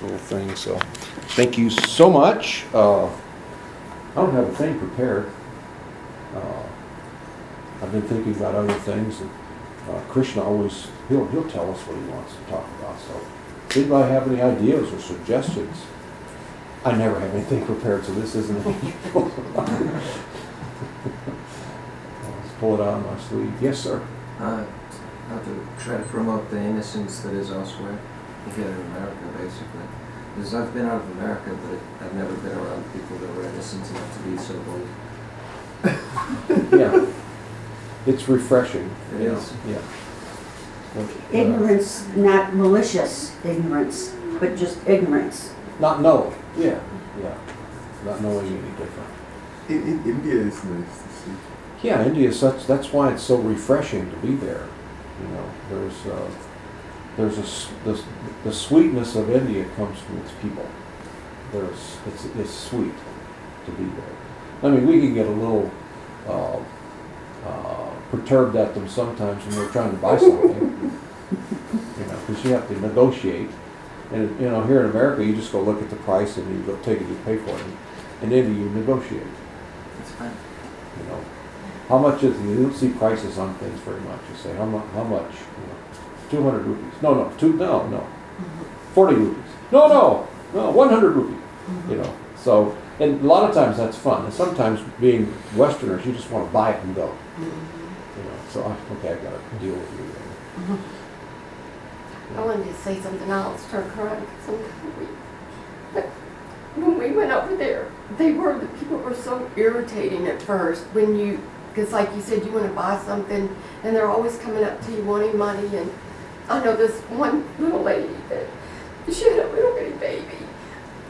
this little thing. So thank you so much. I don't have a thing prepared. I've been thinking about other things. And, Krishna always, he'll tell us what he wants to talk about. So if anybody have any ideas or suggestions, I never have anything prepared, so this isn't unusual. Let's pull it out of my sleeve. Yes, sir? Not to try to promote the innocence that is elsewhere, here in America, basically. Because I've been out of America, but I've never been around people that were innocent enough to be so bold. Yeah. It's refreshing. It is. Yeah. But, ignorance, not malicious ignorance, but just ignorance. Not knowing. Yeah. Yeah. Not knowing any different. In India is nice to see. Yeah, India is such, that's why it's so refreshing to be there. You know, the sweetness of India comes from its people. It's sweet to be there. I mean, we can get a little perturbed at them sometimes when we're trying to buy something, you know, because you have to negotiate. And you know, here in America, you just go look at the price and you go take it and pay for it. In India, you negotiate. That's fine. You know, how much is? You don't see prices on things very much. You say how much? You know, 200 rupees. No. 40 rupees. No, 100 rupees. Mm-hmm. You know, so, and a lot of times that's fun. And sometimes being Westerners, you just want to buy it and go. Mm-hmm. You know, so okay, I got to deal with you. Mm-hmm. I wanted to say something else. Start crying. When we went over there, the people were so irritating at first because like you said, you want to buy something, and they're always coming up to you wanting money. And I know this one little lady that she had a little bitty baby,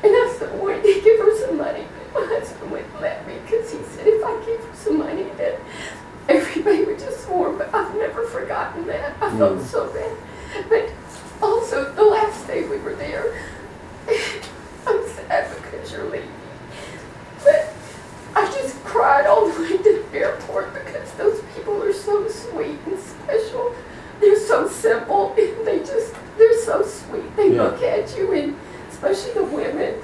and I said, wanted to give her some money, but my husband wouldn't let me because he said if I gave her some money, that everybody would just swarm. But I've never forgotten that. I felt so bad. But also, the last day we were there, I'm sad because you're leaving. But I just cried all the way to the airport because those people are so sweet and special. They're so simple, and they're so sweet. They look at you, and especially the women,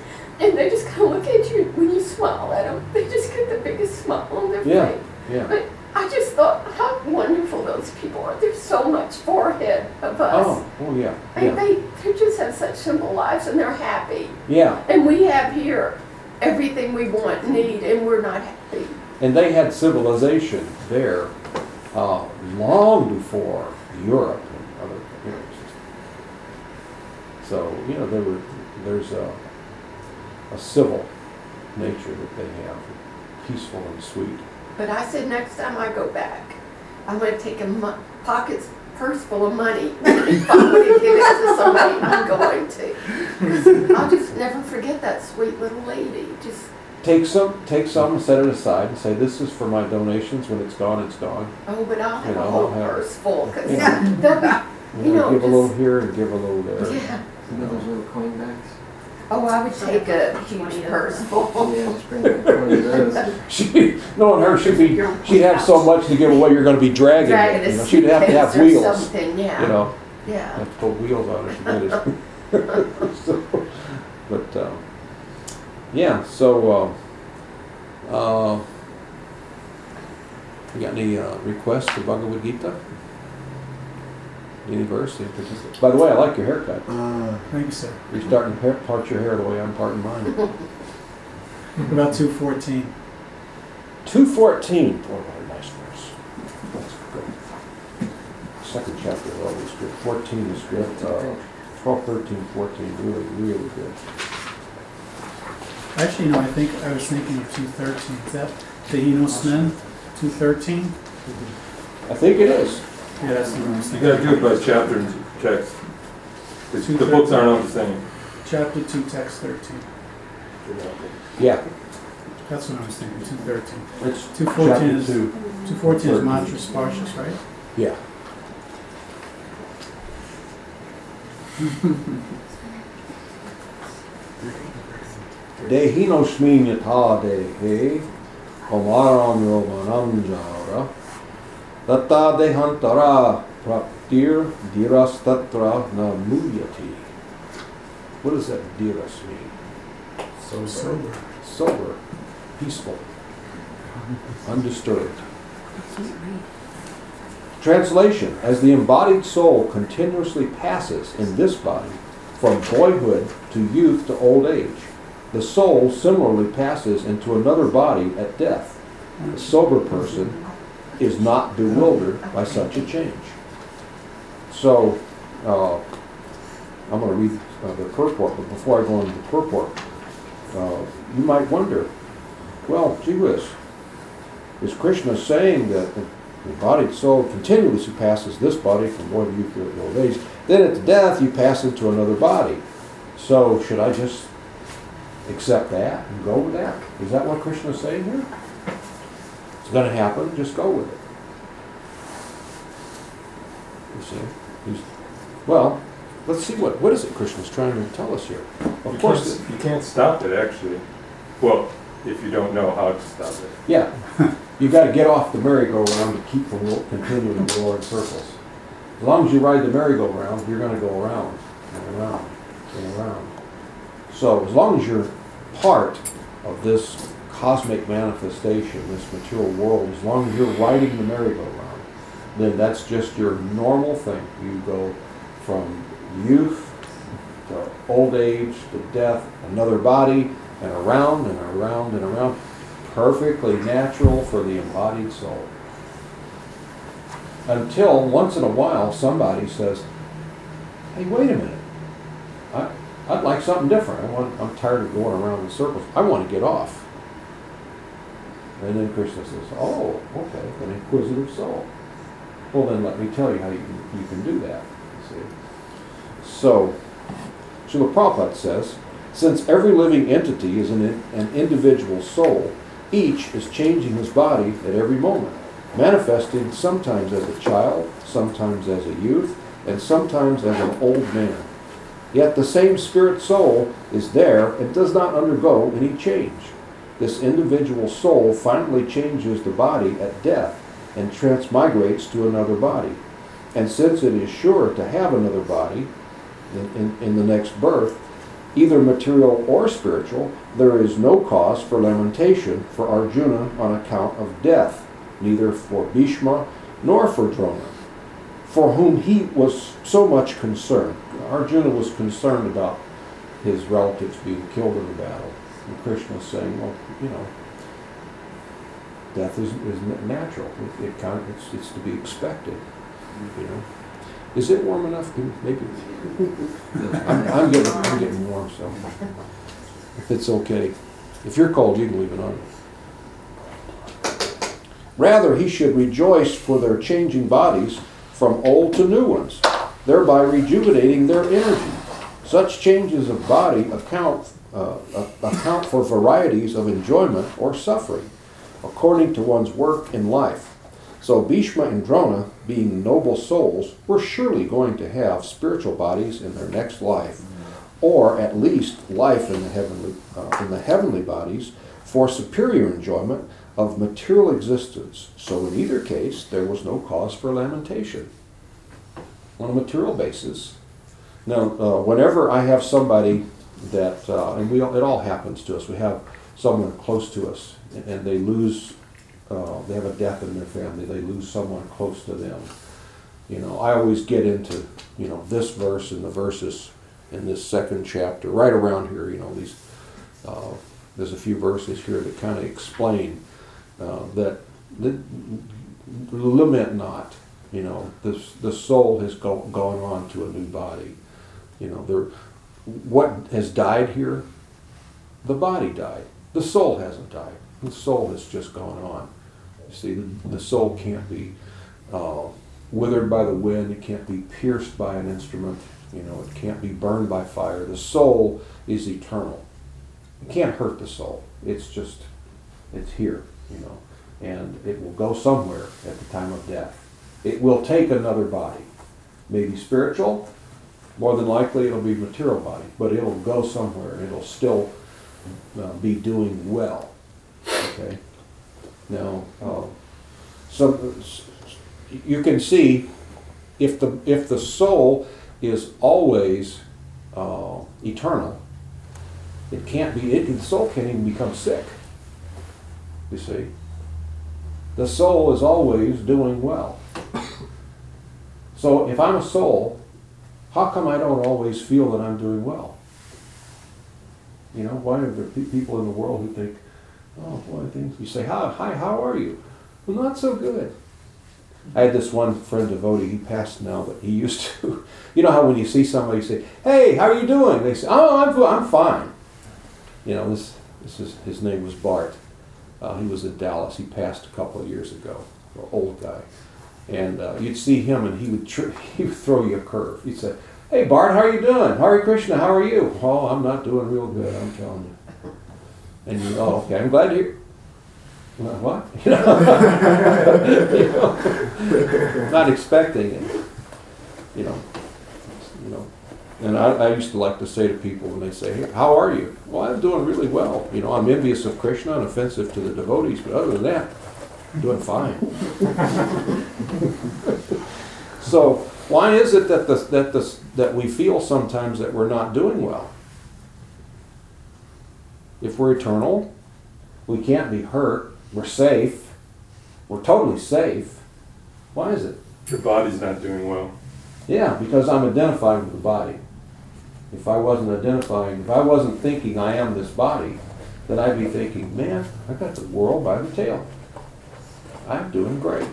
and they just kind of look at you when you smile at them. They just get the biggest smile on their face. Yeah. But I just thought how wonderful those people are. There's so much forehead of us. Oh yeah. And they just have such simple lives and they're happy. Yeah. And we have here everything we want and need and we're not happy. And they had civilization there long before Europe and other countries. So, you know, there's a civil nature that they have, peaceful and sweet. But I said next time I go back, I'm going to take a purse full of money if I want to give it to somebody. I'm going to. Because I'll just never forget that sweet little lady. Just take some and set it aside and say, this is for my donations. When it's gone, it's gone. Oh, but I'll have a whole purse full. Because give a little here and give a little there. Yeah. You know, those little coin bags. Oh, I would take a huge purse full. Knowing her, she'd have so much to give away. You're going to be dragging it. You know? She'd have to have wheels. Something, yeah. You know, yeah. Have to put wheels on it to get it. So, but yeah. So, you got any requests for Bhagavad Gita? Any verse in particular? By the way, I like your haircut. Thank you, sir. You're starting to part your hair the way I'm parting mine. About 2:14. 2:14. Oh, what a nice verse. That's great. Second chapter is always good. 14 is good. 12, 13, 14. Really, really good. Actually, no, I think I was thinking of 2:13. Is that Dehino smin? 2:13? I think it is. Yeah, that's the nice thing. You gotta do it by chapter and text. The books aren't all the same. Chapter 2, text 13. Yeah. That's what I was thinking, 2:13. 2:14 is 2:14 is mantra sparshas, right? Yeah. Dehino smin yatha dehe omaram yoganam jara Tata dehantara praptir dirastatra na muyati. What does that Dhīras mean? Sober, peaceful, undisturbed. Translation, as the embodied soul continuously passes in this body from boyhood to youth to old age, the soul similarly passes into another body at death. The sober person is not bewildered by such a change. So, I'm going to read the purport, but before I go into the purport, you might wonder, well, gee whiz, is Krishna saying that the embodied soul continuously passes this body from boy to youth to old age, then at death you pass into another body? So should I just accept that and go with that? Is that what Krishna is saying here? It's going to happen, just go with it. You see? Well, let's see what is it Krishna's trying to tell us here. Of course, you can't stop it, actually. Well, if you don't know how to stop it. Yeah. You've got to get off the merry-go-round to keep from continuing to roll in circles. As long as you ride the merry-go-round, you're going to go around and around and around. So as long as you're part of this cosmic manifestation, this material world, as long as you're riding the merry-go-round, then that's just your normal thing. You go from youth to old age to death, another body, and around and around and around. Perfectly natural for the embodied soul. Until once in a while somebody says, hey, wait a minute, I'd like something different. I'm tired of going around in circles. I want to get off. And then Krishna says, oh, okay, an inquisitive soul. Well, then let me tell you how you can do that. See? So, Srila Prabhupada says, since every living entity is an individual soul, each is changing his body at every moment, manifesting sometimes as a child, sometimes as a youth, and sometimes as an old man. Yet the same spirit soul is there and does not undergo any change. This individual soul finally changes the body at death and transmigrates to another body. And since it is sure to have another body in the next birth, either material or spiritual, there is no cause for lamentation for Arjuna on account of death, neither for Bhishma nor for Drona, for whom he was so much concerned. Arjuna was concerned about his relatives being killed in the battle. And Krishna was saying, well, you know, death is natural. It's to be expected, you know. Is it warm enough? Maybe. I'm getting warm, so if it's okay. If you're cold, you can leave it on. Rather, he should rejoice for their changing bodies from old to new ones, thereby rejuvenating their energy. Such changes of body account for varieties of enjoyment or suffering, according to one's work in life. So Bhishma and Drona, being noble souls, were surely going to have spiritual bodies in their next life, or at least life in the heavenly bodies, for superior enjoyment of material existence. So in either case, there was no cause for lamentation on a material basis. Now, whenever I have somebody that, it all happens to us, we have someone close to us, and they lose. They have a death in their family. They lose someone close to them. You know, I always get into, you know, this verse and the verses in this second chapter, right around here. You know, these there's a few verses here that kind of explain that lament not. You know, the soul has gone on to a new body. You know, what has died here? The body died. The soul hasn't died. The soul has just gone on. You see, the soul can't be withered by the wind. It can't be pierced by an instrument. You know, it can't be burned by fire. The soul is eternal. You can't hurt the soul. It's just, it's here, you know. And it will go somewhere at the time of death. It will take another body. Maybe spiritual. More than likely it'll be material body. But it'll go somewhere. It'll still be doing well. Okay. Now, so you can see if the soul is always eternal. It can't be, the soul can't even become sick, you see. The soul is always doing well. So if I'm a soul, how come I don't always feel that I'm doing well? You know, why are there people in the world who think, oh boy, things, you say, hi, how are you? Well, not so good. I had this one friend, devotee, he passed now, but he used to. You know how when you see somebody, you say, hey, how are you doing? They say, oh, I'm fine. You know, his name was Bart. He was in Dallas. He passed a couple of years ago, an old guy. And you'd see him, and he would throw you a curve. He'd say, hey, Bart, how are you doing? Hare Krishna, how are you? Oh, I'm not doing real good, I'm telling you. And you, oh, okay, I'm glad you're... What? You know? You know? Not expecting it. You know. You know. And I used to like to say to people when they say, hey, how are you? Well, I'm doing really well. You know, I'm envious of Krishna and offensive to the devotees, but other than that, I'm doing fine. So why is it that we feel sometimes that we're not doing well? If we're eternal, we can't be hurt. We're safe. We're totally safe. Why is it? Your body's not doing well. Yeah, because I'm identifying with the body. If I wasn't thinking I am this body, then I'd be thinking, man, I got the world by the tail. I'm doing great.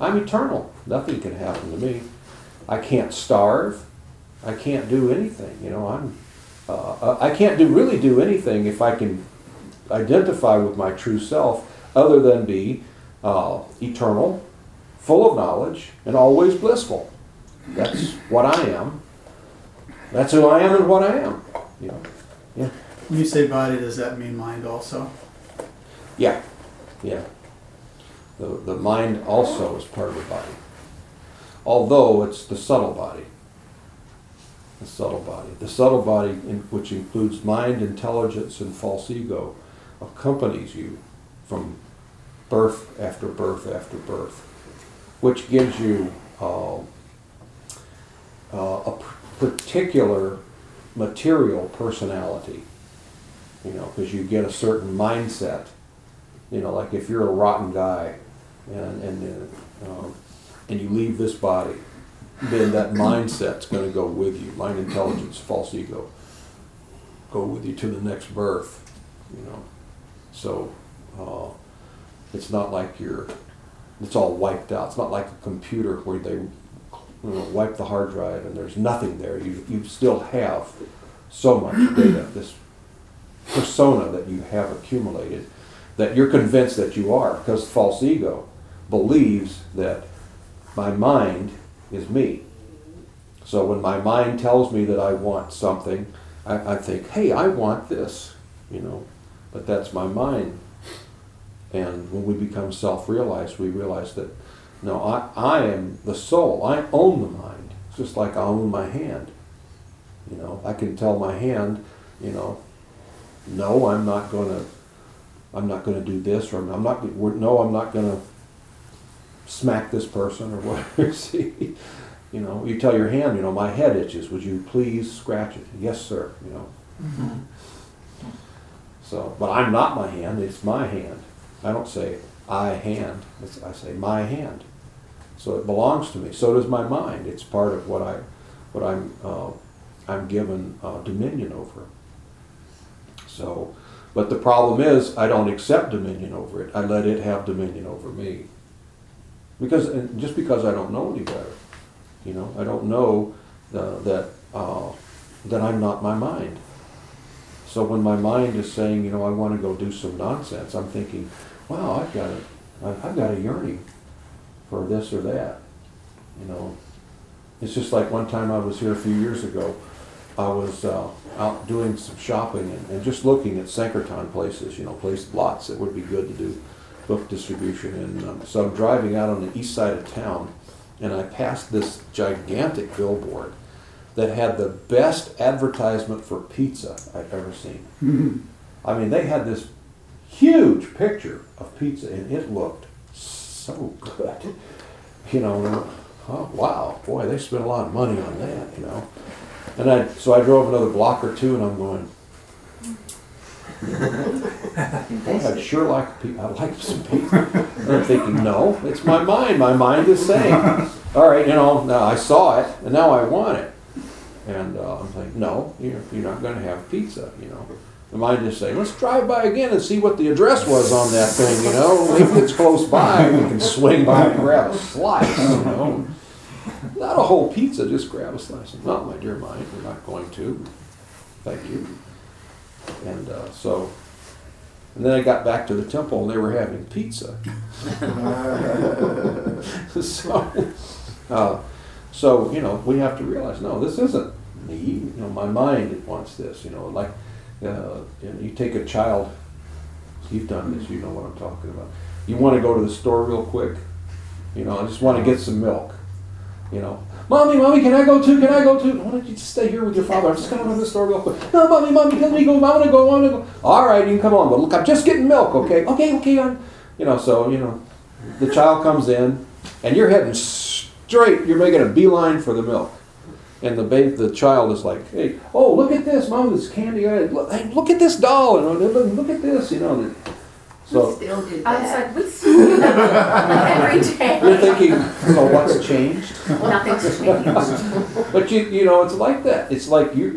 I'm eternal. Nothing can happen to me. I can't starve. I can't do anything. You know, I can't really do anything if I can identify with my true self other than be eternal, full of knowledge, and always blissful. That's what I am. That's who I am and what I am. You know? Yeah. When you say body, does that mean mind also? Yeah. Yeah. The mind also is part of the body. Although it's the subtle body. The subtle body. The subtle body, which includes mind, intelligence, and false ego, accompanies you from birth after birth after birth, which gives you a particular material personality, you know, because you get a certain mindset, you know, like if you're a rotten guy and you leave this body, then that mindset's going to go with you. Mind, intelligence, false ego go with you to the next birth, you know. So it's not like it's all wiped out. It's not like a computer where they wipe the hard drive and there's nothing there. You still have so much data, this persona that you have accumulated, that you're convinced that you are, because false ego believes that my mind is me. So when my mind tells me that I want something, I think, hey, I want this, you know, but that's my mind. And when we become self-realized, we realize that no, I am the soul. I own the mind. It's just like I own my hand. You know, I can tell my hand, you know, no, I'm not going to do this, or I'm not going to smack this person, or whatever. See, you know, you tell your hand, you know, my head itches. Would you please scratch it? Yes, sir. You know. Mm-hmm. So, but I'm not my hand. It's my hand. I don't say I hand. I say my hand. So it belongs to me. So does my mind. It's part of what I'm given dominion over. So, but the problem is I don't accept dominion over it. I let it have dominion over me. Because I don't know any better, you know, I don't know that I'm not my mind. So when my mind is saying, you know, I want to go do some nonsense, I'm thinking, wow, I've got a yearning for this or that, you know. It's just like one time I was here a few years ago. I was out doing some shopping and just looking at Sankirtan places, you know, lots that would be good to do book distribution, and so I'm driving out on the east side of town, and I passed this gigantic billboard that had the best advertisement for pizza I've ever seen. Mm-hmm. I mean, they had this huge picture of pizza, and it looked so good. You know, oh wow, boy, they spent a lot of money on that, you know. And so I drove another block or two, and I'm going, I'd sure like pizza. I'd like some pizza. And I'm thinking, no, it's my mind. My mind is saying, all right, now I saw it, and now I want it. And I'm like, no, you're not going to have pizza, The mind is saying, let's drive by again and see what the address was on that thing, If it's close by, we can swing by and grab a slice, Not a whole pizza, just grab a slice. Not my dear mind, we're not going to. Thank you. And and then I got back to the temple and they were having pizza. So, we have to realize, no, this isn't me. My mind, it wants this. You take a child, you've done this, you know what I'm talking about. You want to go to the store real quick. I just want to get some milk. Mommy, can I go too? Can I go too? Why don't you just stay here with your father? I'm just going to go to the store real quick. No, mommy, let me go. I want to go. All right, you can come on. But look, I'm just getting milk, okay? Okay. The child comes in, and you're heading straight. You're making a beeline for the milk. And the child is like, hey, oh, look at this, Mom, this candy. Hey, look at this doll. Look at this, So, still do that. I was like, we still do that every day. You're thinking, what's changed? Nothing's changed. But, it's like that. It's like you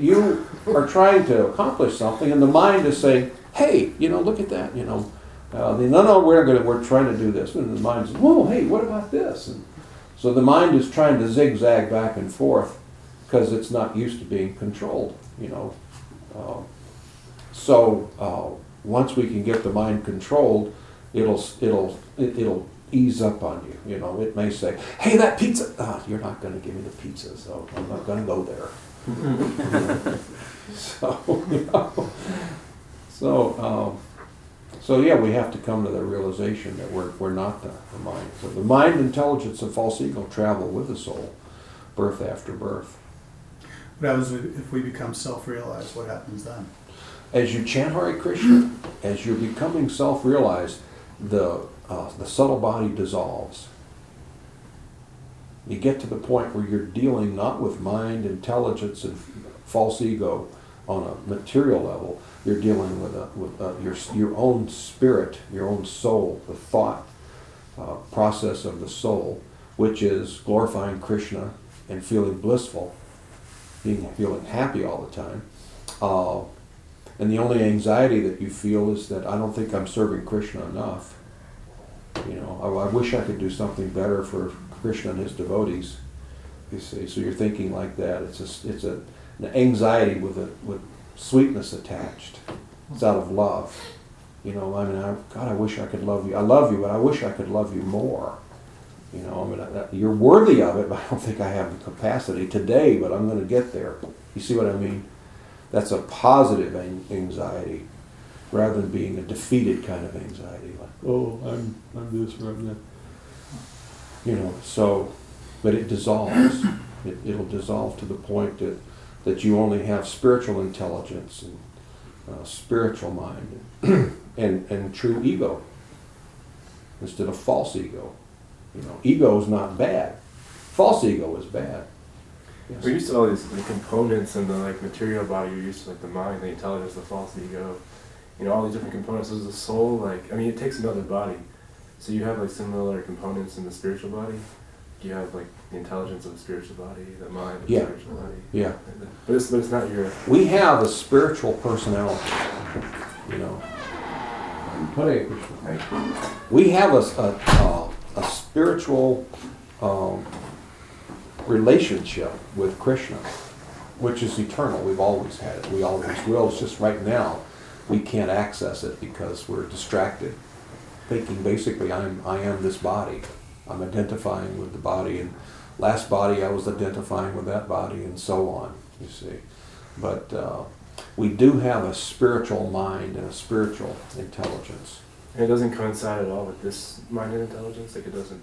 are trying to accomplish something, and the mind is saying, hey, look at that, we're trying to do this. And the mind's, whoa, hey, what about this? And so the mind is trying to zigzag back and forth because it's not used to being controlled, once we can get the mind controlled, it'll ease up on you. It may say, "Hey, that pizza! You're not going to give me the pizza, so I'm not going to go there." We have to come to the realization that we're not the mind. So the mind, intelligence, and false ego travel with the soul, birth after birth. What happens if we become self-realized? What happens then? As you chant Hare Krishna, as you're becoming self-realized, the subtle body dissolves. You get to the point where you're dealing not with mind, intelligence, and false ego on a material level. You're dealing with your own spirit, your own soul, the thought process of the soul, which is glorifying Krishna and feeling blissful, feeling happy all the time. And the only anxiety that you feel is that I don't think I'm serving Krishna enough. I wish I could do something better for Krishna and his devotees. You see, so you're thinking like that. It's an anxiety with sweetness attached. It's out of love. God, I wish I could love you. I love you, but I wish I could love you more. You're worthy of it, but I don't think I have the capacity today. But I'm going to get there. You see what I mean? That's a positive anxiety, rather than being a defeated kind of anxiety. Like, oh, I'm this, or I'm that. But it dissolves. It'll dissolve to the point that you only have spiritual intelligence and spiritual mind and true ego instead of false ego. Ego is not bad. False ego is bad. Yes. We're used to all these components in the material body. You're used to the mind, the intelligence, the false ego, all these different components. So the soul, it takes another body. So you have similar components in the spiritual body. You have the intelligence of the spiritual body, the mind of the spiritual body. Yeah. But it's not your. We have a spiritual personality. We have a spiritual. Relationship with Krishna, which is eternal. We've always had it. We always will. It's just right now we can't access it because we're distracted, thinking basically I am this body. I'm identifying with the body, and last body I was identifying with that body, and so on. You see, but we do have a spiritual mind and a spiritual intelligence. And it doesn't coincide at all with this mind and intelligence. It doesn't.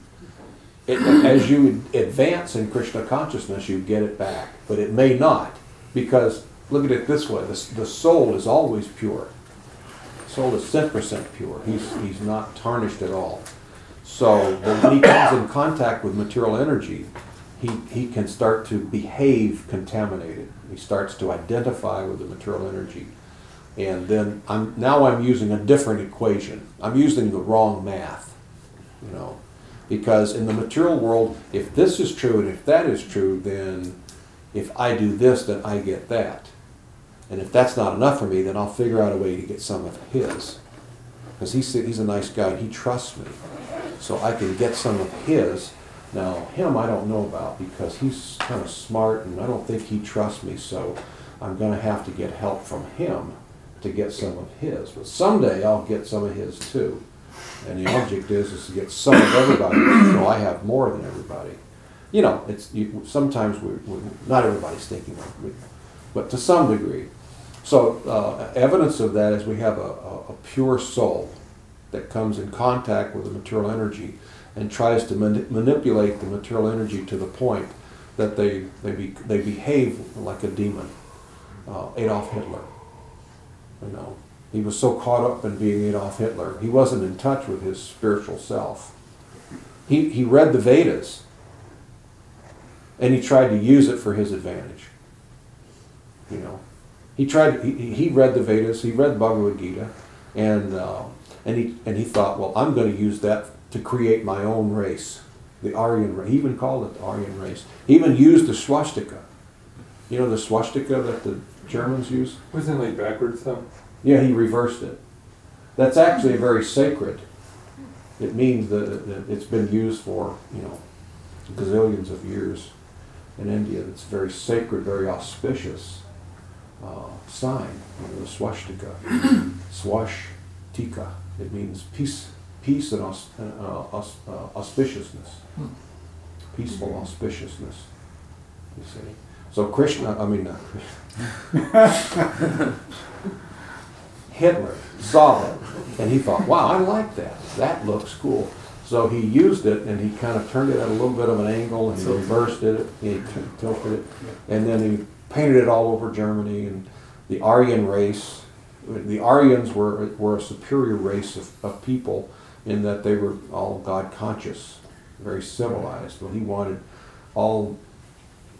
As you advance in Krishna consciousness, you get it back. But it may not, because look at it this way. The soul is always pure. The soul is 100% pure. He's not tarnished at all. So when he comes in contact with material energy, he can start to behave contaminated. He starts to identify with the material energy. And then I'm using a different equation. I'm using the wrong math, you know, because in the material world, if this is true and if that is true, then if I do this, then I get that. And if that's not enough for me, then I'll figure out a way to get some of his. Because he's a nice guy. He trusts me. So I can get some of his. Now, him I don't know about because he's kind of smart and I don't think he trusts me. So I'm going to have to get help from him to get some of his. But someday I'll get some of his too. And the object is to get some of everybody. So I have more than everybody. You know, sometimes we're not everybody's thinking like we, but to some degree. So evidence of that is we have a pure soul that comes in contact with the material energy and tries to manipulate the material energy to the point that they behave like a demon. Adolf Hitler, you know, he was so caught up in being Adolf Hitler, he wasn't in touch with his spiritual self. He read the Vedas, and he tried to use it for his advantage. You know, he read the Vedas, he read Bhagavad Gita, and he thought, well, I'm going to use that to create my own race, the Aryan race. He even called it the Aryan race. He even used the swastika. You know the swastika that the Germans use? Wasn't it like backwards though? Yeah, he reversed it. That's actually very sacred. It means that it's been used for, you know, gazillions of years in India. It's very sacred, very auspicious sign, you know, the swastika. Swastika. It means peace and auspiciousness. Peaceful auspiciousness. You see. So Hitler saw it and he thought, wow, I like that. That looks cool. So he used it and he kind of turned it at a little bit of an angle and he reversed it, he tilted it, and then he painted it all over Germany. And the Aryan race, the Aryans were a superior race of people in that they were all God conscious, very civilized. Well, he wanted all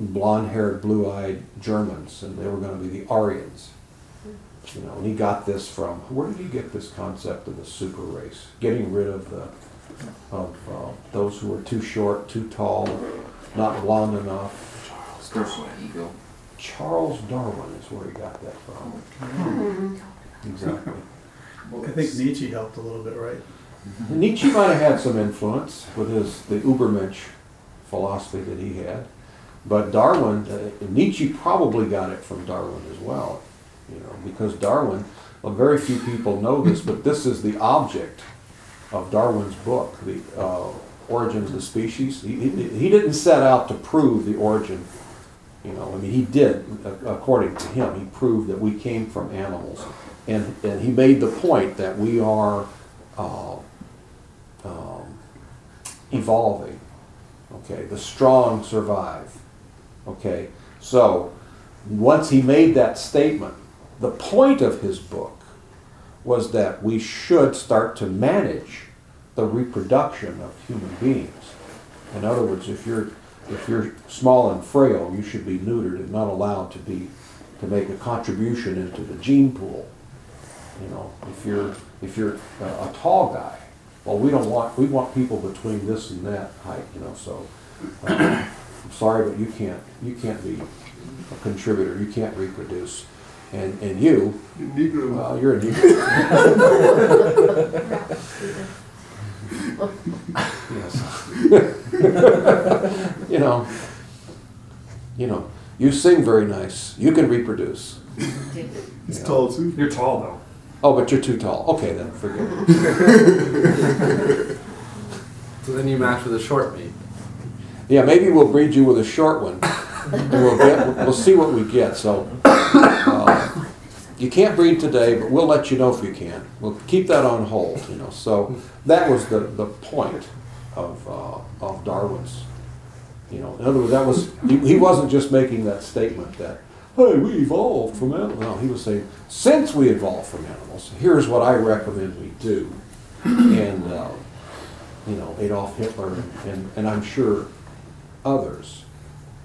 blonde-haired, blue-eyed Germans, and they were going to be the Aryans. You know, and he got this from, where did he get this concept of the super race? Getting rid of those who were too short, too tall, not blonde enough. Charles Darwin is where he got that from. Mm-hmm. Exactly. Well, I think Nietzsche helped a little bit, right? Nietzsche might have had some influence with the Ubermensch philosophy that he had. But Darwin, Nietzsche probably got it from Darwin as well, you know, because Darwin, well, very few people know this, but this is the object of Darwin's book, the Origins of Species. He didn't set out to prove the origin, you know, I mean, he did, according to him, he proved that we came from animals, and he made the point that we are evolving, okay, the strong survive. Okay, so once he made that statement, the point of his book was that we should start to manage the reproduction of human beings. In other words, if you're small and frail, you should be neutered and not allowed to make a contribution into the gene pool. You know, if you're a tall guy, well, we want people between this and that height. You know, so. I'm sorry, but you can't be a contributor. You can't reproduce, and you're Negro. Well, you're a Negro. Yes. You know, you sing very nice. You can reproduce. He's tall too. You're tall though. Oh, but you're too tall. Okay, then forget it. So then you match with a short meat. Yeah, maybe we'll breed you with a short one. And we'll see what we get. So you can't breed today, but we'll let you know if you can. We'll keep that on hold. You know, so that was the point of Darwin's. You know, in other words, that was he wasn't just making that statement that hey, we evolved from animals. No, he was saying since we evolved from animals, here's what I recommend we do. And you know, Adolf Hitler and I'm sure others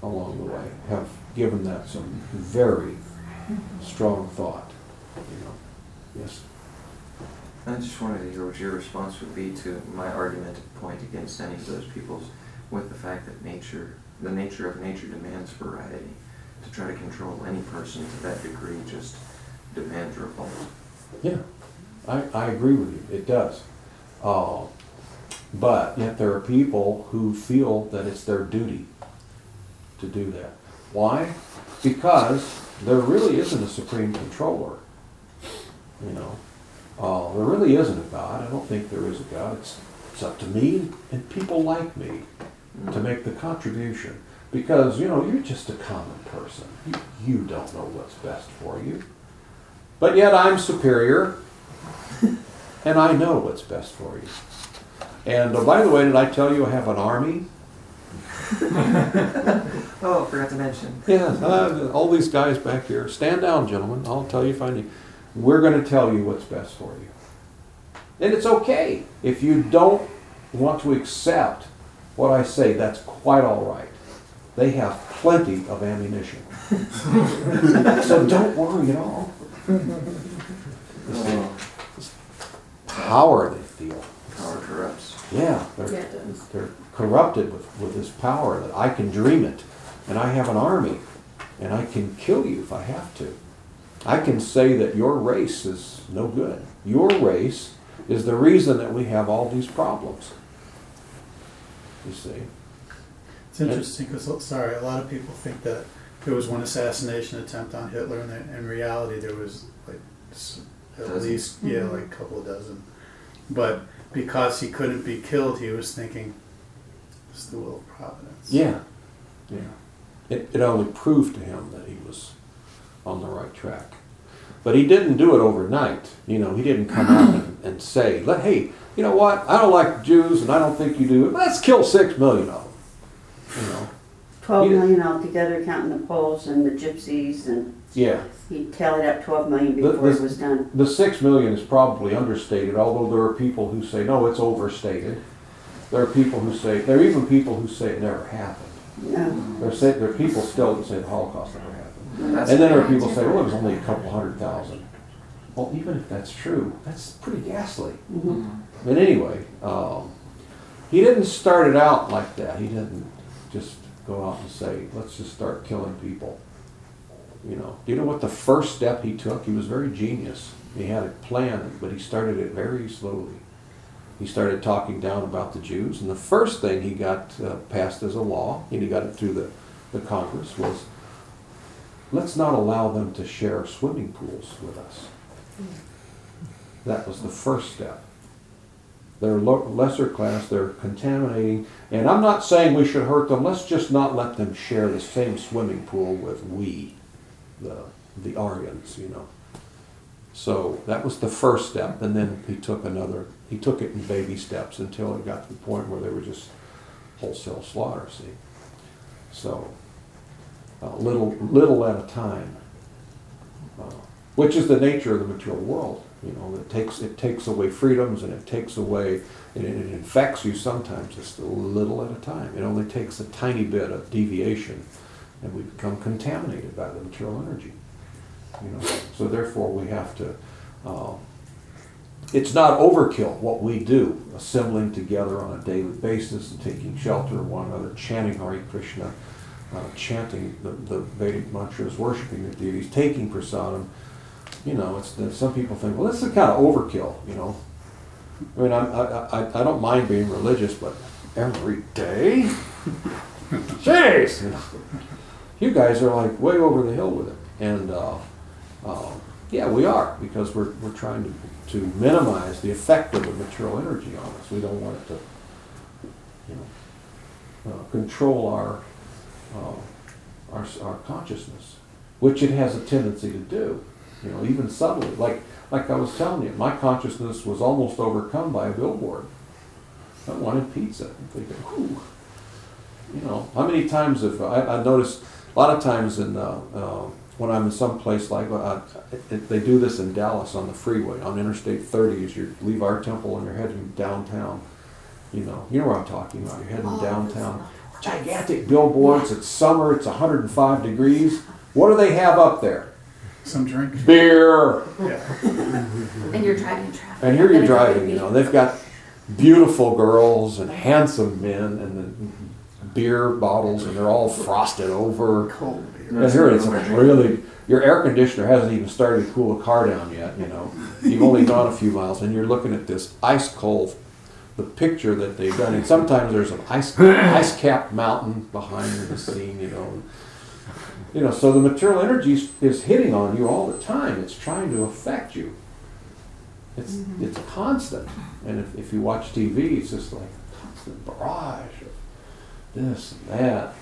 along the way have given that some very strong thought. You know. Yes? I just wanted to hear what your response would be to my argumented point against any of those peoples with the fact that the nature of nature demands variety. To try to control any person to that degree just demands revolt. Yeah, I agree with you. It does. But yet there are people who feel that it's their duty to do that. Why? Because there really isn't a supreme controller. You know, there really isn't a God. I don't think there is a God. It's up to me and people like me to make the contribution. Because, you know, you're just a common person. You don't know what's best for you. But yet I'm superior, and I know what's best for you. And, by the way, did I tell you I have an army? Oh, forgot to mention. Yeah, all these guys back here. Stand down, gentlemen. I'll tell you if I need. We're going to tell you what's best for you. And it's okay. If you don't want to accept what I say, that's quite all right. They have plenty of ammunition. So don't worry at all. This power they feel. Power corrupts. Yeah, they're corrupted with this power that I can dream it, and I have an army, and I can kill you if I have to. I can say that your race is no good. Your race is the reason that we have all these problems. You see? It's interesting because, a lot of people think that there was one assassination attempt on Hitler, and that in reality there was like at least like a couple of dozen. But because he couldn't be killed, he was thinking, "It's the will of providence." Yeah. It only proved to him that he was on the right track. But he didn't do it overnight. You know, he didn't come out and say, "Hey, you know what? I don't like Jews, and I don't think you do. Let's kill 6 million of them." You know, 12 million altogether, counting the Poles and the Gypsies, and he tallied up 12 million before it was done. The 6 million is probably understated, although there are people who say, no, it's overstated. There are even people who say it never happened. Yeah. There are people still that say the Holocaust never happened. That's and then there are people who say, well, it was only a couple 100,000. Well, even if that's true, that's pretty ghastly. Mm-hmm. But anyway, he didn't start it out like that. He didn't just go out and say, let's just start killing people. You know, do you know what the first step he took? He was very genius. He had a plan, but he started it very slowly. He started talking down about the Jews, and the first thing he got passed as a law, and he got it through the Congress, was let's not allow them to share swimming pools with us. That was the first step. They're lesser class, they're contaminating. And I'm not saying we should hurt them. Let's just not let them share the same swimming pool with the Aryans, you know. So that was the first step. And then he took it in baby steps until it got to the point where they were just wholesale slaughter, see. So little at a time, which is the nature of the material world. You know, it takes away freedoms, and it takes away, and it infects you sometimes just a little at a time. It only takes a tiny bit of deviation, and we become contaminated by the material energy. You know, so therefore we have to. It's not overkill what we do, assembling together on a daily basis and taking shelter of one another, chanting Hare Krishna, chanting the Vedic mantras, worshiping the deities, taking prasadam. You know, some people think, well, this is kind of overkill, you know. I mean, I don't mind being religious, but every day? Jeez! You know, you guys are like way over the hill with it. And, we are, because we're trying to minimize the effect of the material energy on us. We don't want it to, you know, control our consciousness, which it has a tendency to do. You know, even subtly, like I was telling you, my consciousness was almost overcome by a billboard. I wanted pizza. I'm thinking, whew. You know, how many times have I noticed? A lot of times when I'm in some place like they do this in Dallas on the freeway on Interstate 30, as you leave our temple and you're heading downtown. You know where I'm talking about. You're heading downtown. gigantic billboards. It's summer. It's 105 degrees. What do they have up there? Some drink. Beer. Yeah. And you're driving traffic. And here you're driving, you know. They've got beautiful girls and handsome men and the beer bottles, and they're all frosted over. Cold beer. And here it's really, your air conditioner hasn't even started to cool a car down yet, you know. You've only gone a few miles, and you're looking at this ice cold, the picture that they've done. And sometimes there's an ice-capped mountain behind the scene, you know. You know, so the material energy is hitting on you all the time. It's trying to affect you. It's constant. And if you watch TV, it's just like a constant barrage of this and that.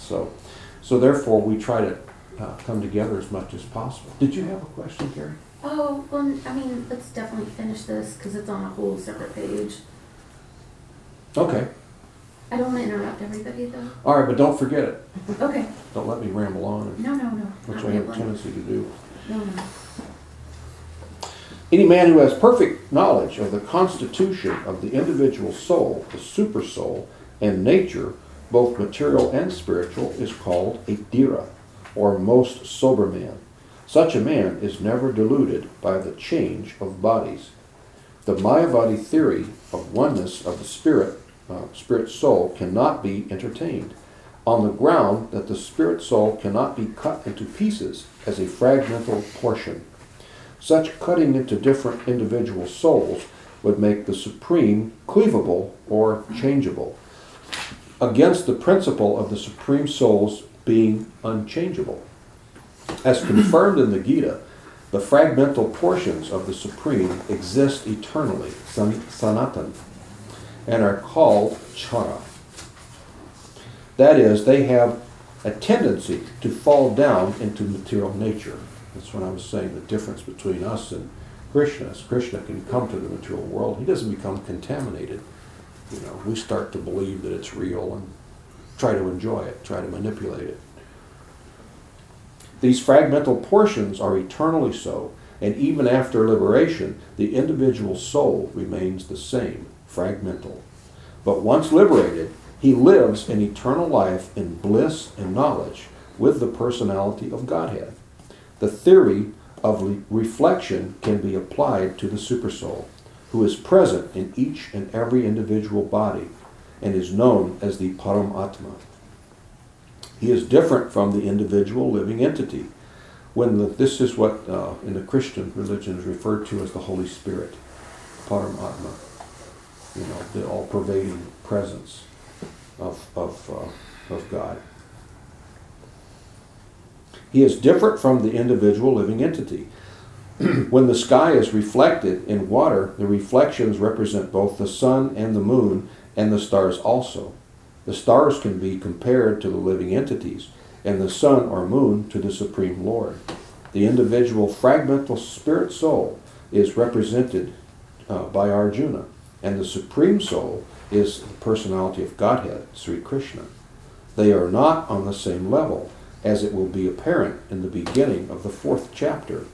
So therefore, we try to come together as much as possible. Did you have a question, Carrie? Oh, well, I mean, let's definitely finish this because it's on a whole separate page. Okay. I don't want to interrupt everybody, though. All right, but don't forget it. Okay. Don't let me ramble on. No. Which I have a tendency to do. No. Any man who has perfect knowledge of the constitution of the individual soul, the super soul, and nature, both material and spiritual, is called a dhira, or most sober man. Such a man is never deluded by the change of bodies. The Mayavadi theory of oneness of the spirit soul cannot be entertained, on the ground that the spirit soul cannot be cut into pieces as a fragmental portion. Such cutting into different individual souls would make the supreme cleavable or changeable, against the principle of the supreme souls being unchangeable. As confirmed in the Gita, the fragmental portions of the supreme exist eternally, sanatan, and are called chara. That is, they have a tendency to fall down into material nature. That's what I was saying, the difference between us and Krishna is Krishna can come to the material world. He doesn't become contaminated. You know, we start to believe that it's real and try to enjoy it, try to manipulate it. These fragmental portions are eternally so, and even after liberation, the individual soul remains the same, fragmental. But once liberated, he lives an eternal life in bliss and knowledge with the personality of Godhead. The theory of reflection can be applied to the supersoul, who is present in each and every individual body and is known as the Paramatma. He is different from the individual living entity. This is what in the Christian religion is referred to as the Holy Spirit, Paramatma, you know, the all-pervading presence of God. He is different from the individual living entity. When the sky is reflected in water, the reflections represent both the sun and the moon and the stars also. The stars can be compared to the living entities, and the sun or moon to the Supreme Lord. The individual fragmental spirit soul is represented by Arjuna, and the Supreme Soul is the personality of Godhead, Sri Krishna. They are not on the same level, as it will be apparent in the beginning of the 4th chapter.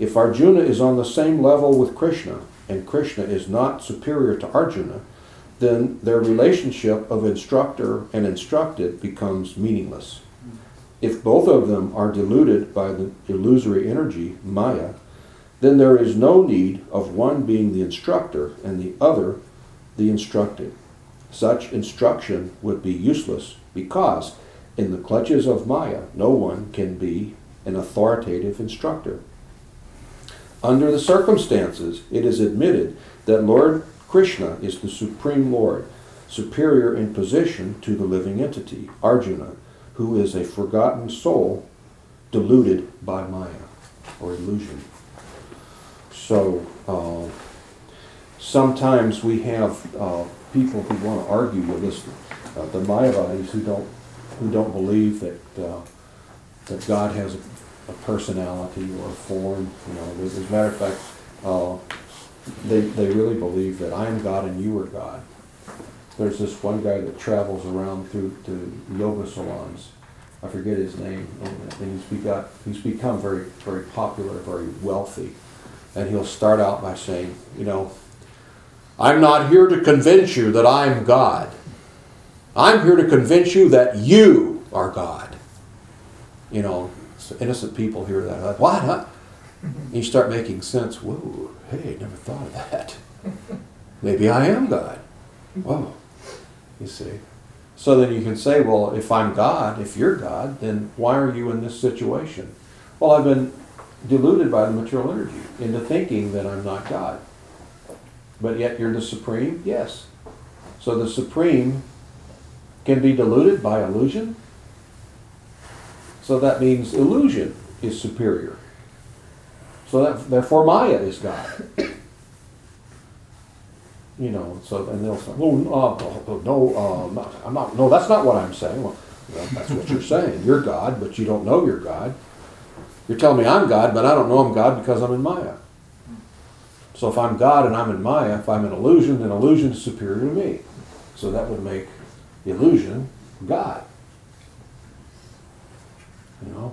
If Arjuna is on the same level with Krishna, and Krishna is not superior to Arjuna, then their relationship of instructor and instructed becomes meaningless. If both of them are deluded by the illusory energy, Maya, then there is no need of one being the instructor and the other the instructed. Such instruction would be useless because in the clutches of Maya, no one can be an authoritative instructor. Under the circumstances, it is admitted that Lord Krishna is the Supreme Lord, superior in position to the living entity, Arjuna, who is a forgotten soul deluded by Maya, or illusion. So, sometimes we have people who want to argue with us, the Mayavadis who don't believe that God has a personality or a form. You know, as a matter of fact, they really believe that I am God and you are God. There's this one guy that travels around through to yoga salons. I forget his name, and he's become very, very popular, very wealthy. And he'll start out by saying, you know, I'm not here to convince you that I'm God. I'm here to convince you that you are God. You know, innocent people hear that. Like, what, huh? And you start making sense. Whoa, hey, never thought of that. Maybe I am God. Whoa, you see. So then you can say, well, if I'm God, if you're God, then why are you in this situation? Well, I've been deluded by the material energy into thinking that I'm not God. But yet you're the Supreme? Yes. So the Supreme can be deluded by illusion? So that means illusion is superior. So that, therefore Maya is God. You know, so, and they'll say, no, that's not what I'm saying. Well, that's what you're saying. You're God, but you don't know you're God. You're telling me I'm God, but I don't know I'm God because I'm in Maya. So if I'm God and I'm in Maya, if I'm an illusion, then illusion is superior to me. So that would make illusion God. You know?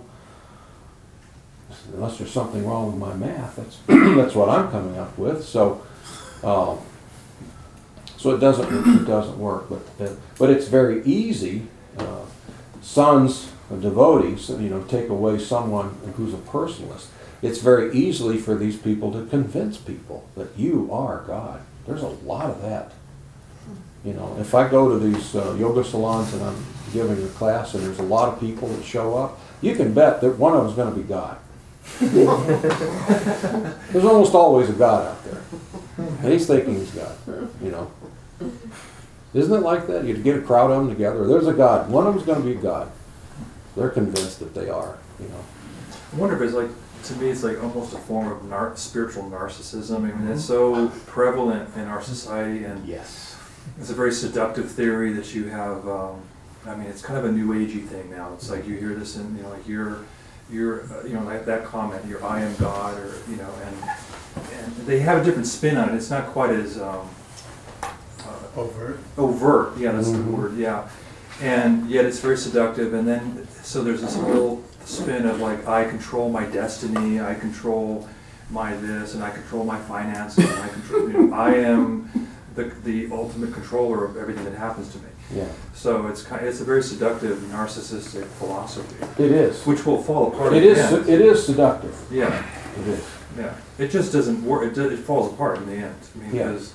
Unless there's something wrong with my math, that's that's what I'm coming up with. So so it doesn't work. But it's very easy. Sons of devotees, you know, take away someone who's a personalist. It's very easily for these people to convince people that you are God. There's a lot of that. You know, if I go to these yoga salons and I'm giving a class and there's a lot of people that show up, you can bet that one of them's going to be God. There's almost always a God out there. And he's thinking he's God, you know. Isn't it like that? You get a crowd of them together. There's a God. One of them's going to be God. They're convinced that they are, you know. I wonder if it's like, to me, it's like almost a form of spiritual narcissism. I mean, it's so prevalent in our society, and yes, it's a very seductive theory that you have. I mean, it's kind of a new agey thing now. It's like you hear this, and you know, like you're, you know, like that comment, "You're I am God," or you know, and they have a different spin on it. It's not quite as overt. Overt, yeah, that's the word, yeah. And yet it's very seductive, and then so there's this little spin of like, I control my destiny, I control my this, and I control my finances, and I control, you know, I am the ultimate controller of everything that happens to me. Yeah. So it's a very seductive, narcissistic philosophy. It is. Which will fall apart. It is seductive. Yeah. It is. Yeah. It just doesn't work. It falls apart in the end. I mean, because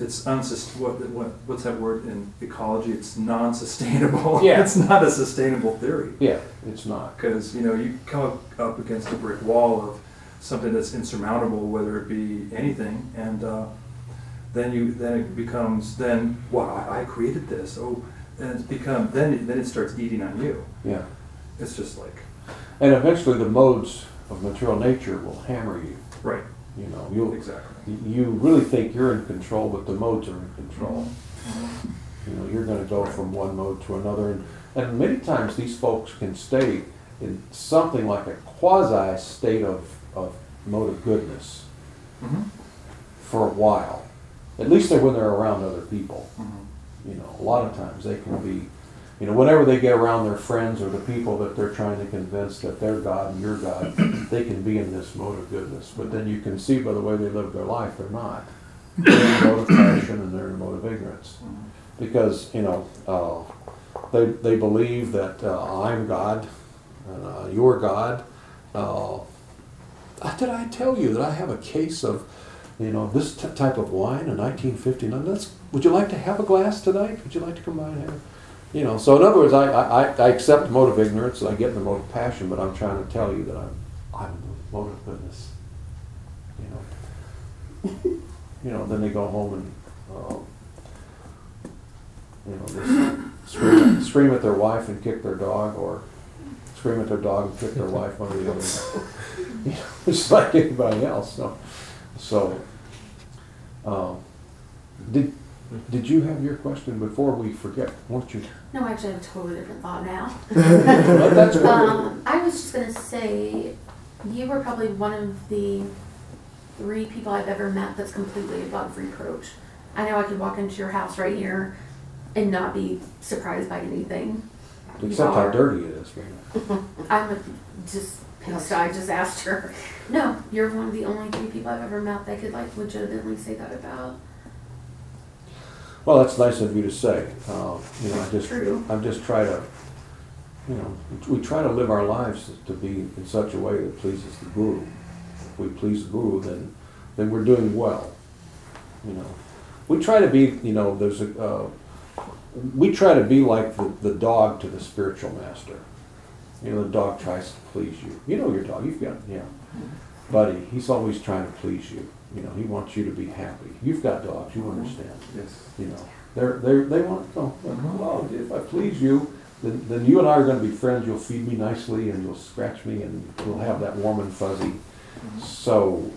it's what's that word in ecology? It's non-sustainable. Yeah. It's not a sustainable theory. Yeah, it's not. Because, you know, you come up against a brick wall of something that's insurmountable, whether it be anything, and then it becomes, then, wow, I created this. Oh, and it's become, then it starts eating on you. Yeah. It's just like. And eventually the modes of material nature will hammer you. Right. You know, you really think you're in control, but the modes are in control. You know, you're going to go from one mode to another. And many times these folks can stay in something like a quasi-state of mode of goodness for a while. At least when they're around other people. You know, a lot of times they can be, you know, whenever they get around their friends or the people that they're trying to convince that they're God and you're God, they can be in this mode of goodness. But then you can see by the way they live their life, they're not. They're in the mode of passion and they're in the mode of ignorance. Because, you know, they believe that I'm God, and you're God. Did I tell you that I have a case of, you know, this type of wine in 1959? Would you like to have a glass tonight? Would you like to come by and have it? You know, so in other words, I accept the mode of ignorance, and I get in the mode of passion, but I'm trying to tell you that I'm in the mode of goodness. You know, then they go home and you know, they scream at their wife and kick their dog, or scream at their dog and kick their wife, one or the other. You know, just like anybody else. So Did you have your question before we forget? Won't you? No, actually, I have a totally different thought now. That's I was just going to say, you were probably one of the three people I've ever met that's completely above reproach. I know I could walk into your house right here and not be surprised by anything. Except how dirty it is right now. I'm just pissed. I just asked her. No, you're one of the only three people I've ever met that could like legitimately say that about. Well, that's nice of you to say. I'm just trying to, we try to live our lives to be in such a way that pleases the Guru. If we please the Guru, then we're doing well. We try to be, we try to be like the dog to the spiritual master. The dog tries to please you. You know your dog. You've got, buddy. He's always trying to please you. He wants you to be happy. You've got dogs. You understand. Yes. They want. Well, if I please you, then you and I are going to be friends. You'll feed me nicely, and you'll scratch me, and we'll have that warm and fuzzy. So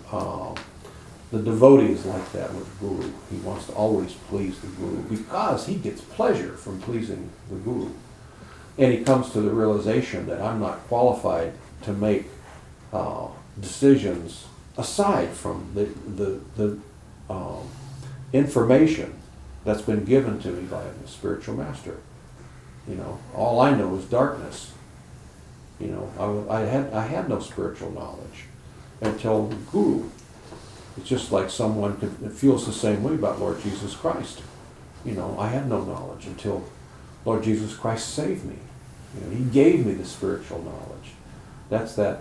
the devotee is like that with the Guru. He wants to always please the Guru because he gets pleasure from pleasing the Guru. And he comes to the realization that I'm not qualified to make decisions aside from the information that's been given to me by the spiritual master. All I know is darkness. I had no spiritual knowledge until the Guru. It's just like someone feels the same way about Lord Jesus Christ. I had no knowledge until Lord Jesus Christ saved me. He gave me the spiritual knowledge. That's that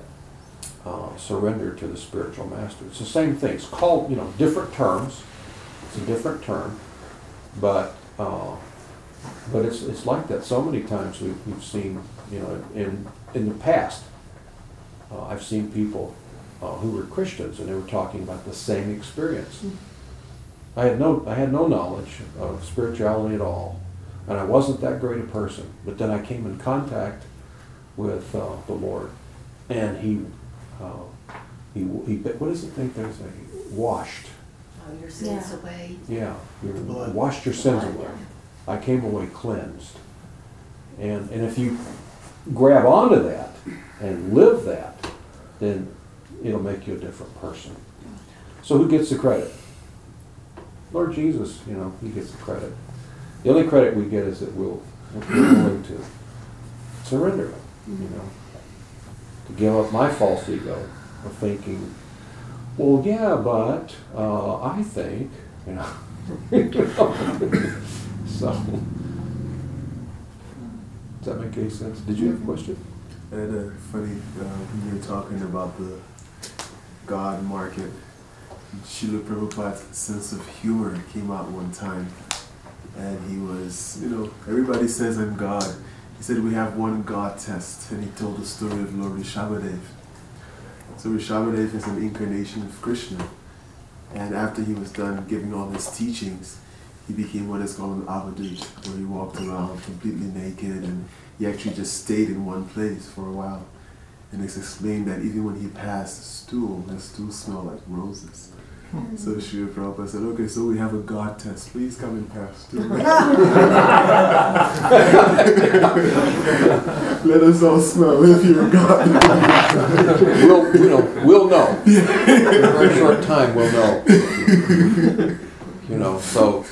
surrender to the spiritual master. It's the same thing. It's called, different terms. It's a different term, but it's like that. So many times we've seen, in the past, I've seen people who were Christians and they were talking about the same experience. I had no knowledge of spirituality at all. And I wasn't that great a person, but then I came in contact with the Lord, and he what does it think there's a washed? Oh, your sins away. Yeah, washed your sins away. I came away cleansed, and if you grab onto that and live that, then it'll make you a different person. So who gets the credit? Lord Jesus, he gets the credit. The only credit we get is that we're willing to surrender, to give up my false ego of thinking, well, yeah, but I think, So, does that make any sense? Did you have a question? I had a funny, when you were talking about the God market, Srila Prabhupada's sense of humor came out one time. And he was, everybody says I'm God. He said we have one God test, and he told the story of Lord Rishabhadev. So Rishabhadev is an incarnation of Krishna. And after he was done giving all his teachings, he became what is called an Yamadudas, where he walked around completely naked, and he actually just stayed in one place for a while. And it's explained that even when he passed the stool smelled like roses. So Srila Prabhupada said, okay, so we have a God test. Please come and pass through. Let us all smell if you're God. We'll know. In a very short time, we'll know. So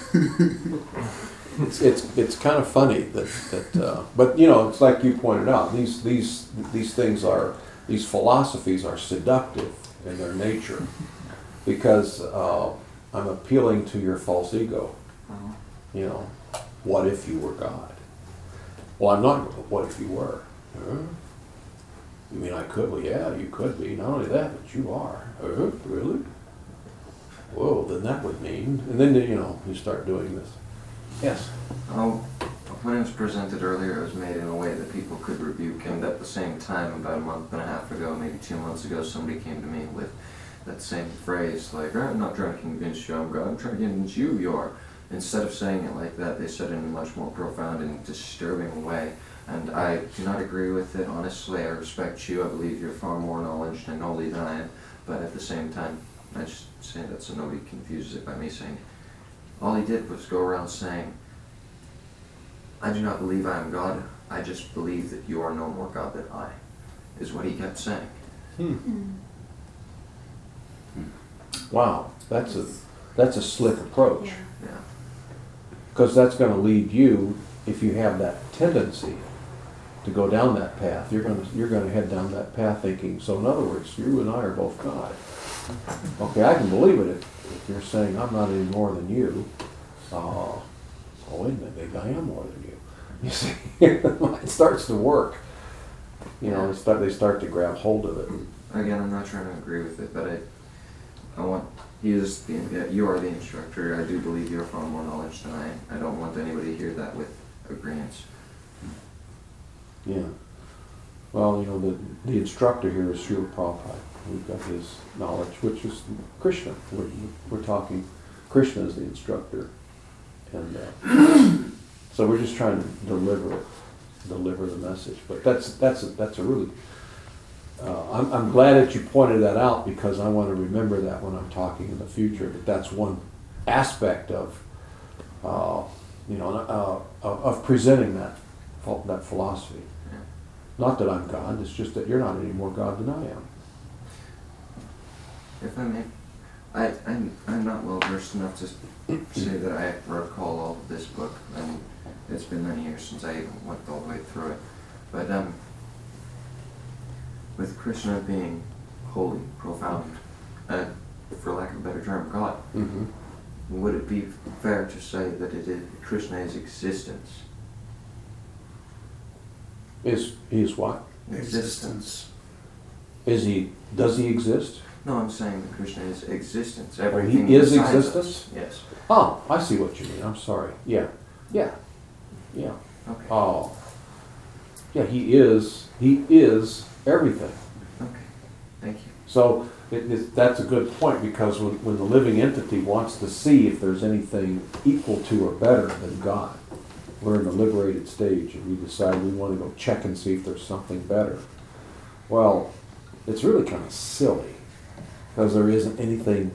it's kind of funny that but it's like you pointed out, these things are, these philosophies are seductive in their nature. Because I'm appealing to your false ego. What if you were God? Well, I'm not, but what if you were? Huh? You mean I could? Well, yeah, you could be. Not only that, but you are. Huh? Really? Whoa, then that would mean... And then, you start doing this. Yes? A point was presented earlier, it was made in a way that people could rebuke him. At the same time, about a month and a half ago, maybe 2 months ago, somebody came to me with that same phrase, like, I'm not trying to convince you I'm God, I'm trying to convince you you are. Instead of saying it like that, they said it in a much more profound and disturbing way. And I do not agree with it, honestly. I respect you. I believe you're far more knowledgeable and holy than I am. But at the same time, I just say that so nobody confuses it by me saying, all he did was go around saying, I do not believe I am God. I just believe that you are no more God than I, is what he kept saying. Wow, that's a slick approach. Because that's going to lead you, if you have that tendency to go down that path, you're going to head down that path thinking, so in other words, you and I are both God. Okay, I can believe it if you're saying I'm not any more than you. oh, wait a minute, maybe I am more than you. You see, it starts to work. You know, they start to grab hold of it. Again, I'm not trying to agree with it, but I want you are the instructor. I do believe you're far more knowledge than I am. I don't want anybody to hear that with agreement. Yeah. Well, you know, the instructor here is Srila Prabhupada. We've got his knowledge, which is Krishna. We're talking, Krishna is the instructor. And so we're just trying to deliver the message. But that's a really... I'm glad that you pointed that out, because I want to remember that when I'm talking in the future, that that's one aspect of, of presenting that philosophy. Not that I'm God, it's just that you're not any more God than I am. If I may, I'm not well versed enough to say that I recall all of this book. And it's been many years since I even went all the way through it. But with Krishna being holy, profound, for lack of a better term, God, would it be fair to say that Krishna's existence? He is what? Existence. Does he exist? No, I'm saying that Krishna is existence. Everything he is existence? Us. Yes. Oh, I see what you mean. I'm sorry. Yeah. Okay. Oh. Yeah, he is everything. Okay. Thank you. So that's a good point, because when the living entity wants to see if there's anything equal to or better than God, we're in the liberated stage and we decide we want to go check and see if there's something better. Well, it's really kind of silly, because there isn't anything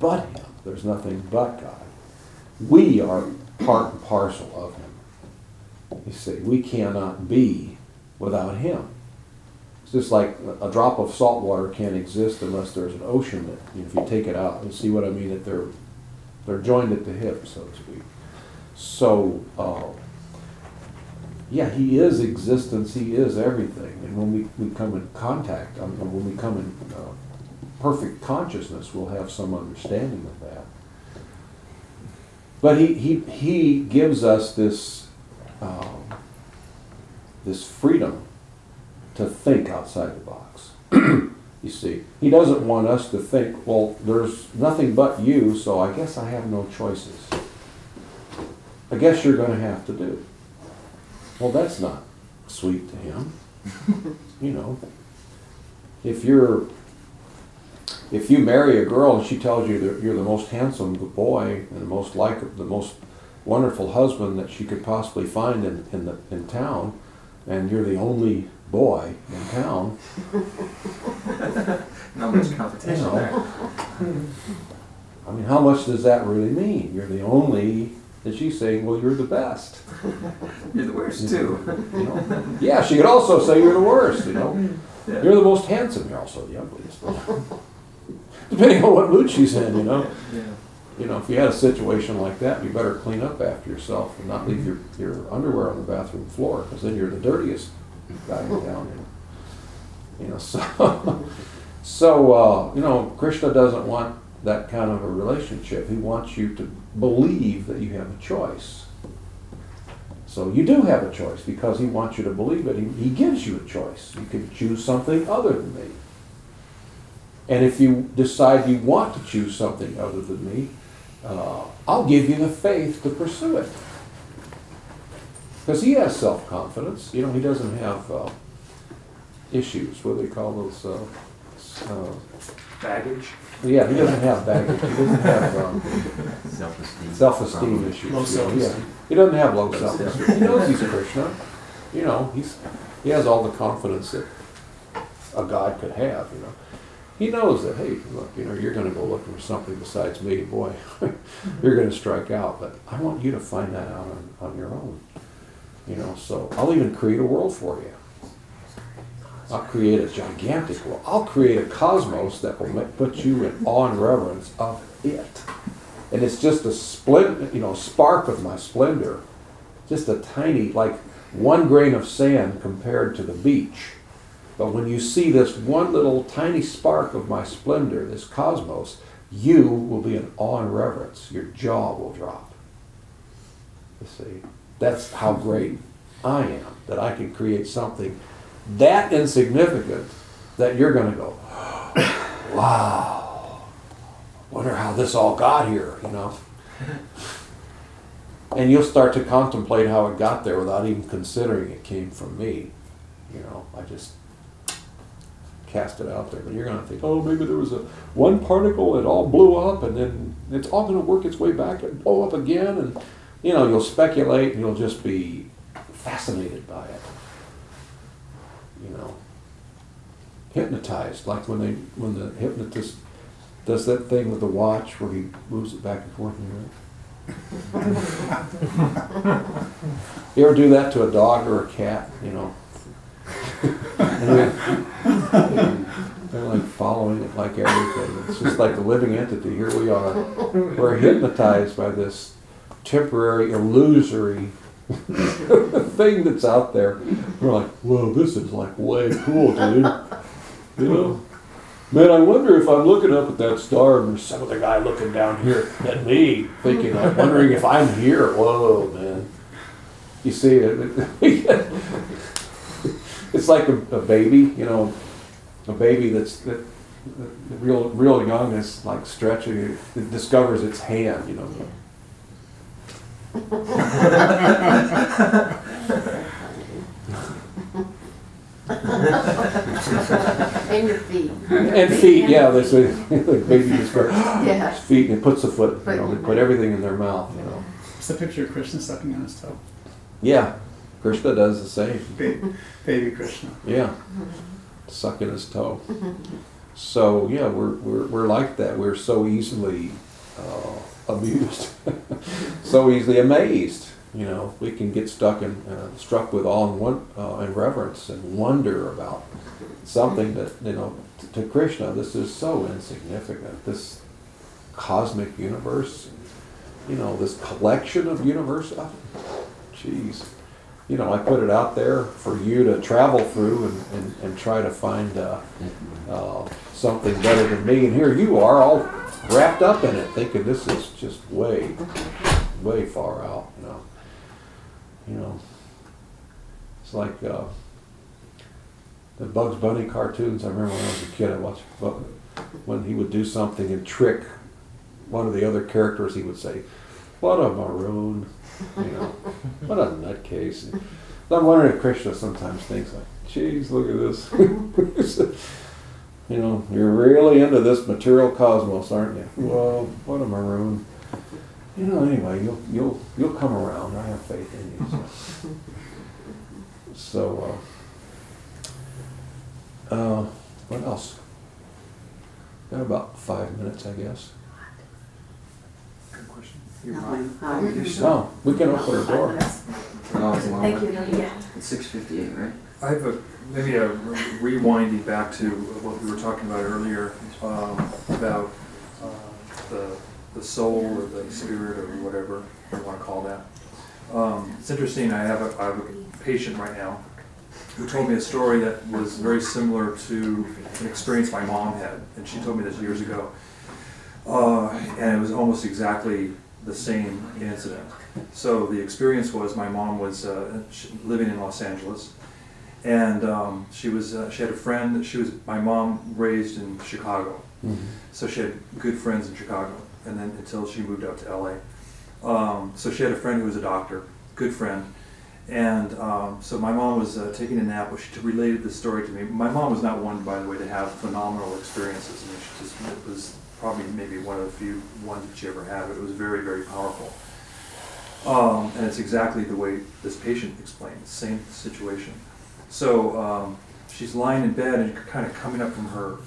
but Him. There's nothing but God. We are part and parcel of Him. You see, we cannot be without Him. It's just like a drop of salt water can't exist unless there's an ocean that, if you take it out, you see what I mean, that they're joined at the hip, so to speak. So, He is existence, He is everything. And when we come in contact, when we come in perfect consciousness, we'll have some understanding of that. But He gives us this this freedom to think outside the box. You see, He doesn't want us to think, well, there's nothing but you, so I guess I have no choices. I guess you're going to have to do. Well, that's not sweet to Him. You know, if you marry a girl and she tells you that you're the most handsome boy and the most wonderful husband that she could possibly find in town, and you're the only boy in town, not much competition there. I mean, how much does that really mean? You're the only. And she's saying, well, you're the best. You're the worst, too. You know? Yeah, she could also say you're the worst, you know. Yeah. You're the most handsome. You're also the ugliest. Depending on what mood she's in, you know. Yeah. You know, if you had a situation like that, you better clean up after yourself and not leave your underwear on the bathroom floor, because then you're the dirtiest guy in town. You know, Krishna doesn't want that kind of a relationship. He wants you to believe that you have a choice. So you do have a choice, because He wants you to believe it. He gives you a choice. You can choose something other than me. And if you decide you want to choose something other than me, I'll give you the faith to pursue it. Because He has self-confidence. You know, He doesn't have issues. What do they call those? Baggage? Yeah, He doesn't have baggage. He doesn't have self-esteem issues. Low self-esteem. Yeah. He doesn't have low self-esteem. He knows he's Krishna. You know, he has all the confidence that a God could have. You know, he knows that. Hey, look, you know, you're going to go looking for something besides me, boy. You're going to strike out. But I want you to find that out on your own. You know, so I'll even create a world for you. I'll create a gigantic world. I'll create a cosmos that will put you in awe and reverence of it. And it's just a spark of my splendor. Just a tiny, like one grain of sand compared to the beach. But when you see this one little tiny spark of my splendor, this cosmos, you will be in awe and reverence. Your jaw will drop. You see, that's how great I am, that I can create something that insignificant that you're going to go, wow, wonder how this all got here, you know. And you'll start to contemplate how it got there without even considering it came from me. You know, I just cast it out there. But you're going to think, oh, maybe there was one particle, it all blew up, and then it's all going to work its way back and blow up again. And, you know, you'll speculate, and you'll just be fascinated by it. You know, hypnotized, like when the hypnotist does that thing with the watch where he moves it back and forth in your head. You ever do that to a dog or a cat, you know? And they're like following it like everything. It's just like the living entity. Here we are. We're hypnotized by this temporary, illusory thing that's out there. We're like, whoa, this is like way cool, dude. You know? Man, I wonder if I'm looking up at that star and there's some other guy looking down here at me, thinking, I'm wondering if I'm here. Whoa, man. You see it? It's like a baby, you know, a baby that's real young is like stretching, it discovers its hand, you know. And your feet. And feet, yeah. There's a baby describes feet, and it puts a foot, you know, they put everything in their mouth, you know. It's the picture of Krishna sucking on his toe. Yeah. Krishna does the same. Baby Krishna. Yeah. Mm-hmm. Sucking his toe. Mm-hmm. So yeah, we're like that. We're so easily amused, so easily amazed. You know, we can get struck with awe and reverence and wonder about something that, you know, to Krishna, this is so insignificant. This cosmic universe, you know, this collection of universe. Jeez, you know, I put it out there for you to travel through and try to find something better than me. And here you are, all wrapped up in it, thinking this is just way far out, you know. You know, it's like the Bugs Bunny cartoons. I remember when I was a kid, I watched when he would do something and trick one of the other characters. He would say, "What a maroon!" You know, what a nutcase. And I'm wondering if Krishna sometimes thinks like, "Geez, look at this." You know, you're really into this material cosmos, aren't you? Well, what a maroon. You know, anyway, you'll come around. I have faith in you. So what else? Got about 5 minutes, I guess. Good question. You're mine. No, we can open the door. Thank you. Yeah. It's 6:58, right? I have maybe a rewinding back to what we were talking about earlier about the soul or the spirit or whatever you want to call that. It's interesting, I have a patient right now who told me a story that was very similar to an experience my mom had, and she told me this years ago. And it was almost exactly the same incident. So the experience was, my mom was living in Los Angeles, and she had a friend that my mom raised in Chicago. Mm-hmm. So she had good friends in Chicago, and then until she moved out to LA. So she had a friend who was a doctor, good friend. And so my mom was taking a nap. Well, she related this story to me. My mom was not one, by the way, to have phenomenal experiences. I mean, it was probably maybe one of the few ones that she ever had, but it was very, very powerful. And it's exactly the way this patient explained, the same situation. So she's lying in bed and kind of coming up from her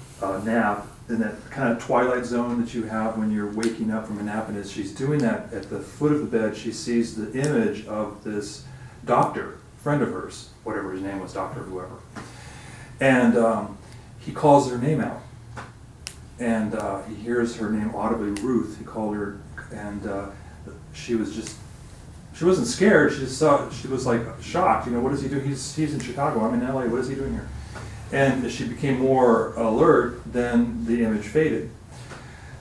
nap, in that kind of twilight zone that you have when you're waking up from a nap, and as she's doing that, at the foot of the bed, she sees the image of this doctor, friend of hers, whatever his name was, doctor whoever. And he calls her name out. And he hears her name audibly, Ruth, he called her, and she wasn't scared, she was like shocked, you know, what does he do? He's in Chicago, I'm in LA, what is he doing here? And as she became more alert, then the image faded.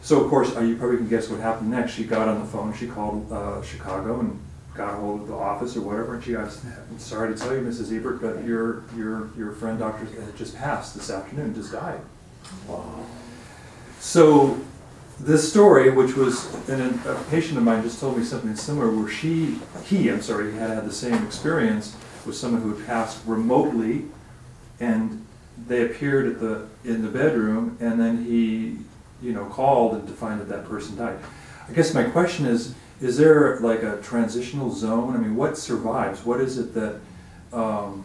So of course, you probably can guess what happened next. She got on the phone, she called Chicago, and got a hold of the office or whatever, and she goes, "I'm sorry to tell you, Mrs. Ebert, but your friend Dr. just passed this afternoon, just died." Wow. So this story, which was, and a patient of mine just told me something similar, where he had the same experience with someone who had passed remotely, and they appeared in the bedroom, and then he, called and to find that person died. I guess my question is there like a transitional zone? I mean, what survives? What is it that, do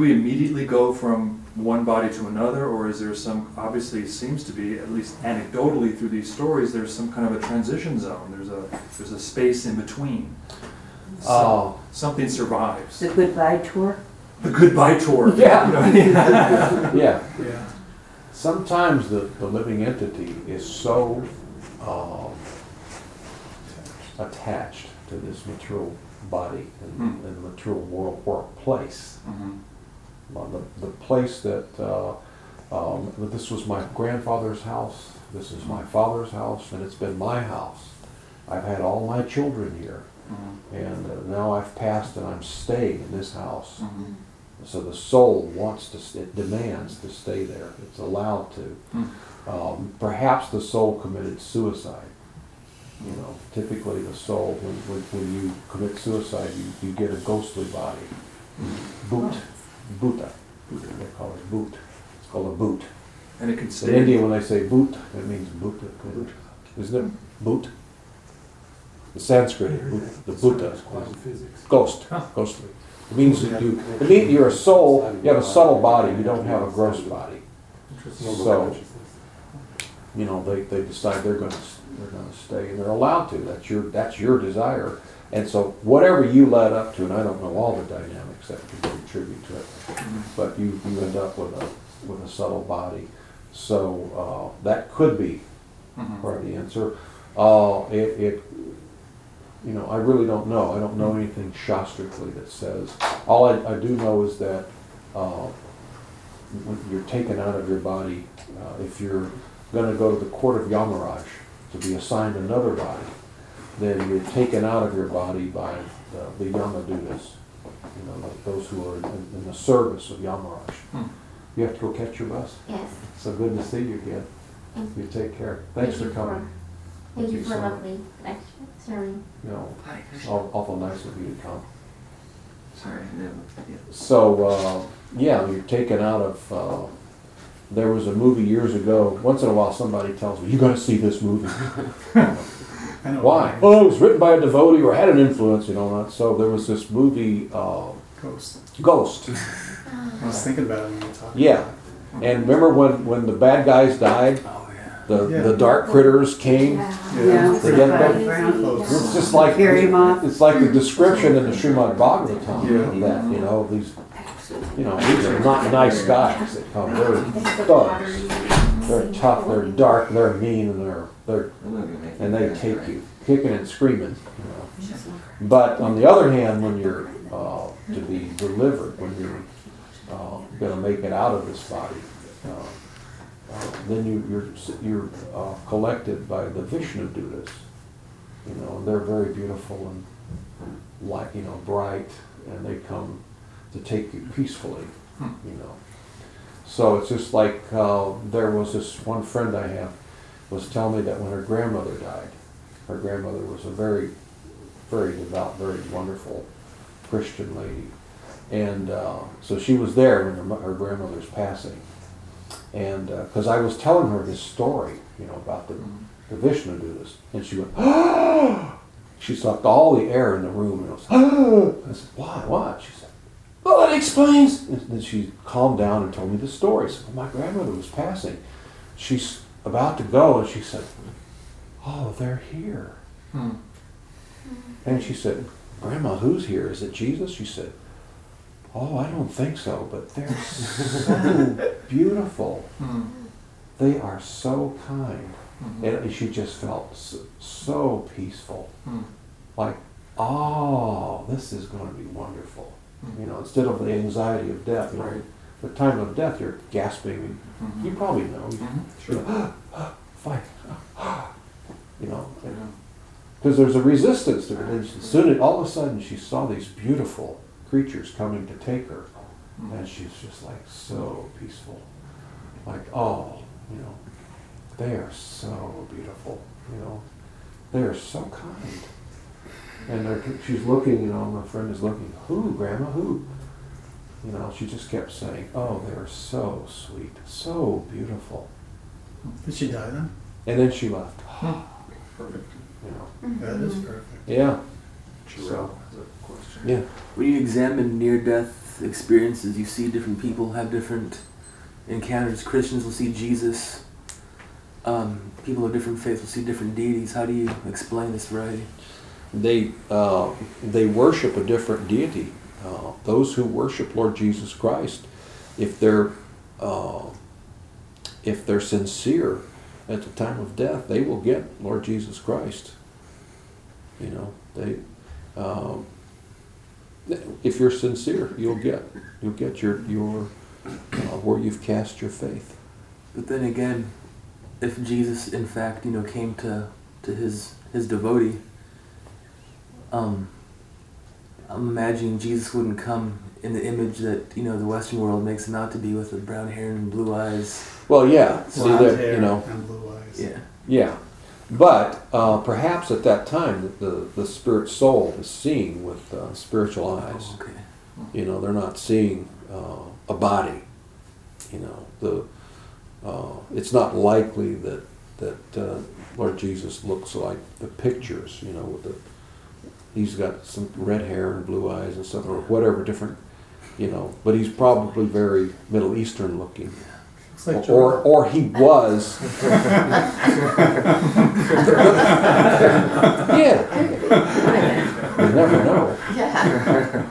we immediately go from one body to another, or is there obviously it seems to be, at least anecdotally through these stories, there's some kind of a transition zone. There's a space in between. Something survives. The goodbye tour? The goodbye tour. Yeah. Yeah. Sometimes the living entity is so attached to this material body and the material world workplace. Mm-hmm. The place that this was my grandfather's house, this is my father's house, and it's been my house. I've had all my children here, and now I've passed and I'm staying in this house. Mm-hmm. So the soul demands to stay there. It's allowed to. Mm-hmm. Perhaps the soul committed suicide. You know, typically the soul, when you commit suicide, you get a ghostly body. Mm-hmm. Buta. They call it boot. It's called a boot. And it can stay. In India, when they say boot, it means buta. Isn't it? Boot? The Sanskrit, the buta is called ghost. Ghostly. It means that you're a soul, you have a subtle body, you don't have a gross body. So, they decide they're going to stay, and they're allowed to. That's your desire. And so whatever you led up to, and I don't know all the dynamics that can contribute to it, but you end up with a subtle body. So that could be part of the answer. I really don't know. I don't know anything shastrically that says. All I do know is that when you're taken out of your body, if you're going to go to the court of Yamaraj to be assigned another body, then you're taken out of your body by the Yamadudas, those who are in the service of Yamaraj. You have to go catch your bus? Yes. So good to see you again. Thank you. You take care. Thanks for coming. Thank you for lovely lecturing. No, awful nice of you to come. Sorry. So, you're taken out of... there was a movie years ago. Once in a while somebody tells me, "You got to see this movie." Why? Oh, it was written by a devotee or had an influence, So there was this movie... Ghost. I was thinking about it when you were talking. Yeah. And remember when the bad guys died? Oh, yeah. The dark critters came? Yeah. It's just like... It's like the description in the Srimad Bhagavatam that, these are not nice guys that come. They're thugs. They're tough, they're dark, they're mean, and they take you kicking and screaming. But on the other hand, when you're to be delivered, when you're going to make it out of this body, then you're collected by the Vishnudutas. They're very beautiful and light, bright, and they come to take you peacefully. So it's just like there was this one friend I have was telling me that when her grandmother died, her grandmother was a very, very devout, very wonderful Christian lady. And so she was there when her grandmother's passing. And because I was telling her this story, about the Vishnu Dudas, and she went, "Oh!" She sucked all the air in the room, and I was, "Oh!" I said, "Why? Why?" She said, "Well, that explains." And then she calmed down and told me the story. So my grandmother was passing. She's about to go, and she said, "Oh, they're here." And she said, "Grandma, who's here? Is it Jesus?" She said, "Oh, I don't think so, but they're so beautiful. They are so kind." And she just felt so peaceful. Like, oh, this is going to be wonderful. Instead of the anxiety of death, right? The time of death, you're gasping. You probably know. Sure. Fight. Because because there's a resistance to religion. Soon, all of a sudden, she saw these beautiful creatures coming to take her, and she's just like so peaceful, like, oh, you know, they are so beautiful, you know, they are so kind. And she's looking, you know, my friend is looking, who, Grandma, who? You know, she just kept saying, oh, they are so sweet, so beautiful. Did she die then? And then she left. Perfect. You know. Mm-hmm. That is perfect. Yeah. So, yeah. When you examine near-death experiences, you see different people have different encounters. Christians will see Jesus. People of different faiths will see different deities. How do you explain this variety? They worship a different deity. Those who worship Lord Jesus Christ, if they're sincere at the time of death, they will get Lord Jesus Christ. You know, if you're sincere, you'll get your where you've cast your faith. But then again, if Jesus, in fact, you know, came to his devotee. I'm imagining Jesus wouldn't come in the image that, you know, the Western world makes him out to be, with the brown hair and blue eyes. Well, yeah. Blonde hair, you know, and blue eyes. Yeah. Yeah. But perhaps at that time the spirit soul is seeing with spiritual eyes. Oh, okay. You know, they're not seeing a body. You know, it's not likely that Lord Jesus looks like the pictures, you know, with the... He's got some red hair and blue eyes and stuff, or whatever different, you know. But he's probably very Middle Eastern looking, like or he was. Yeah, you never know. Yeah.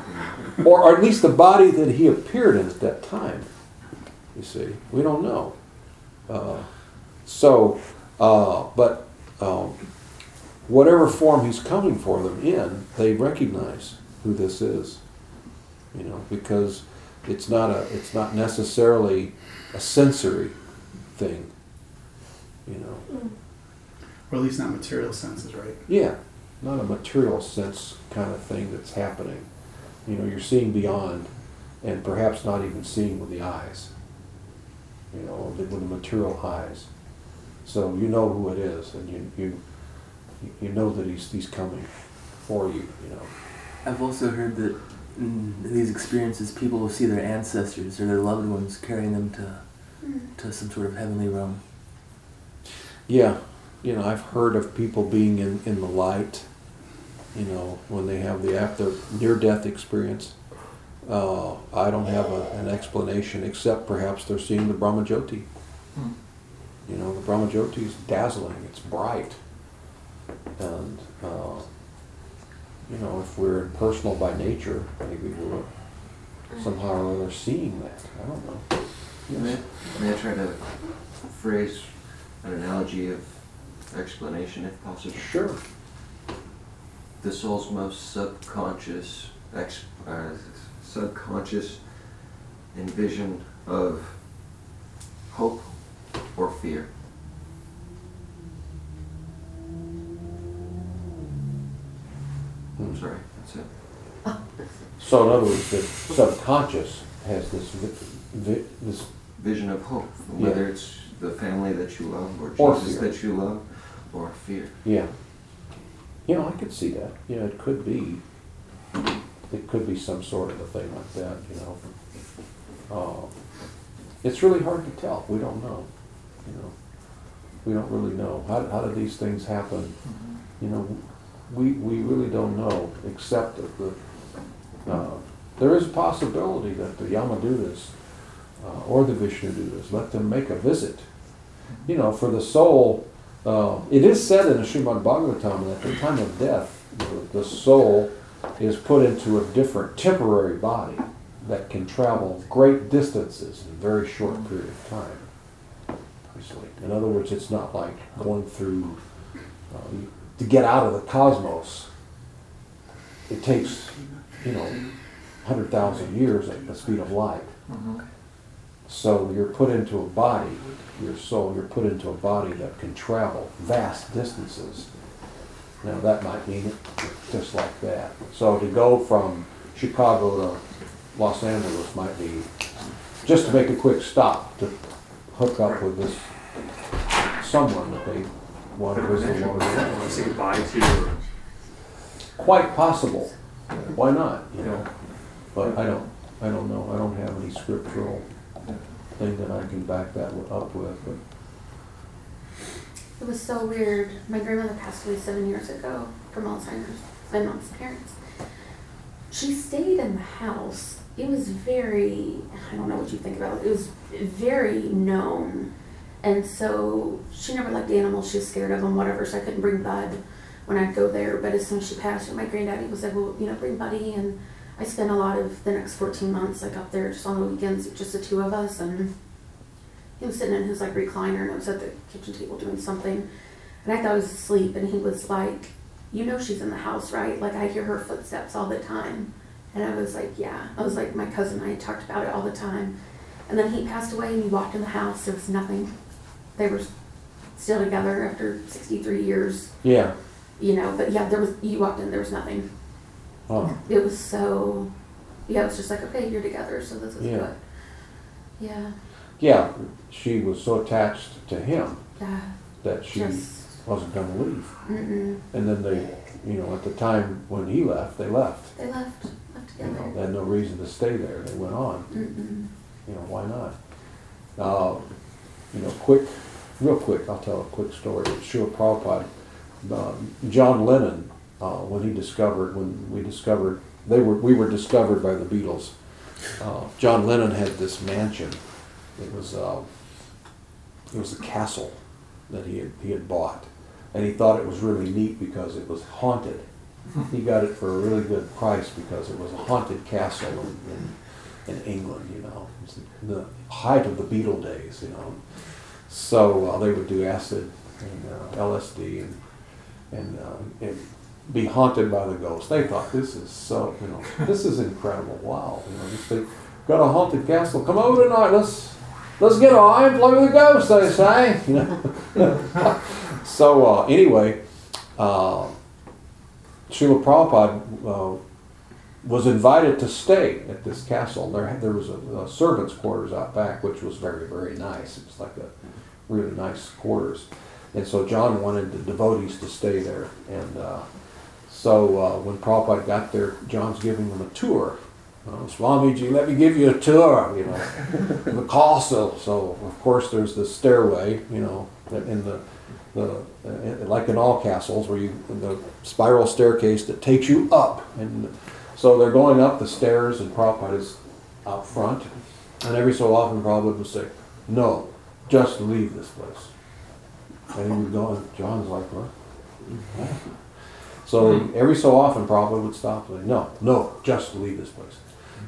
Or at least the body that he appeared in at that time. You see, we don't know. Whatever form he's coming for them in, they recognize who this is, you know, because it's not necessarily a sensory thing, you know. Or at least not material senses, right? Yeah, not a material sense kind of thing that's happening. You know, you're seeing beyond, and perhaps not even seeing with the eyes, you know, with the material eyes. So you know who it is, and you know that he's coming for you, you know. I've also heard that in these experiences, people will see their ancestors or their loved ones carrying them to some sort of heavenly realm. Yeah, you know, I've heard of people being in the light, you know, when they have their near-death experience. I don't have an explanation, except perhaps they're seeing the Brahma-Jyoti. Mm. You know, the Brahma-Jyoti is dazzling, it's bright. And, you know, if we're impersonal by nature, maybe we're somehow or other seeing that. I don't know. Yes. May I try to phrase an analogy of explanation, if possible? Sure. The soul's most subconscious envision of hope or fear. I'm sorry, that's it. Oh. So in other words, the subconscious has this this vision of hope, whether it's the family that you love, or Jesus that you love, or fear. Yeah. You know, I could see that. You know, it could be some sort of a thing like that, you know. It's really hard to tell. We don't know, you know. We don't really know. How do these things happen? Mm-hmm. You know, We really don't know, except that there is a possibility that the Yamadudas or the Vishnudutas let them make a visit. You know, for the soul, it is said in the Srimad Bhagavatam that at the time of death, the soul is put into a different temporary body that can travel great distances in a very short period of time. In other words, it's not like going through... to get out of the cosmos, it takes, you know, 100,000 years at the speed of light. Mm-hmm. So you're put into a body, your soul, you're put into a body that can travel vast distances Now that might be just like that. So to go from Chicago to Los Angeles might be just to make a quick stop to hook up with this someone that they want to visit. Say bye to. Quite possible. Why not? You know, but I don't know. I don't have any scriptural thing that I can back that up with. But it was so weird. My grandmother passed away 7 years ago from Alzheimer's, my mom's parents. She stayed in the house. It was very, I don't know what you think about it. It was very known. And so she never liked animals. She was scared of them, whatever. So I couldn't bring Bud when I'd go there. But as soon as she passed, my granddaddy was like, well, you know, bring Buddy. And I spent a lot of the next 14 months like up there just on the weekends, just the two of us. And he was sitting in his like recliner, and I was at the kitchen table doing something, and I thought I was asleep, and he was like, you know she's in the house, right? Like, I hear her footsteps all the time. And I was like, yeah. I was like, my cousin and I talked about it all the time. And then he passed away, and he walked in the house. There was nothing. They were still together after 63 years. Yeah. You know, but yeah, there was, you walked in, there was nothing. Oh. It was so, yeah, it was just like, okay, you're together, so this is good. Yeah. Yeah, she was so attached to him that she wasn't going to leave. Mm-mm. And then they, you know, at the time when he left, they left. They left together. You know, they had no reason to stay there. They went on. Mm-mm. You know, why not? You know, real quick, I'll tell a quick story. Srila Prabhupada, John Lennon, when we were discovered by the Beatles. John Lennon had this mansion. It was a castle that he had bought, and he thought it was really neat because it was haunted. He got it for a really good price because it was a haunted castle in England. You know, it was the height of the Beatle days. You know, so they would do acid and LSD and be haunted by the ghosts. They thought this is incredible. Wow, you know, just think, got a haunted castle. Come over tonight. Let's get on and play with the ghosts, they say. You know? So anyway, Srila Prabhupada was invited to stay at this castle. There was a servants' quarters out back, which was very, very nice. It was like a really nice quarters. And so John wanted the devotees to stay there. And so when Prabhupada got there, John's giving them a tour. Swamiji, let me give you a tour, you know, the castle. So, of course, there's the stairway, you know, in like in all castles, where the spiral staircase that takes you up. And so they're going up the stairs, and Prabhupada's out front. And every so often, Prabhupada would say, no, just leave this place. And he would go, and John's like, what? So every so often, Prabhupada would stop and say, no, just leave this place.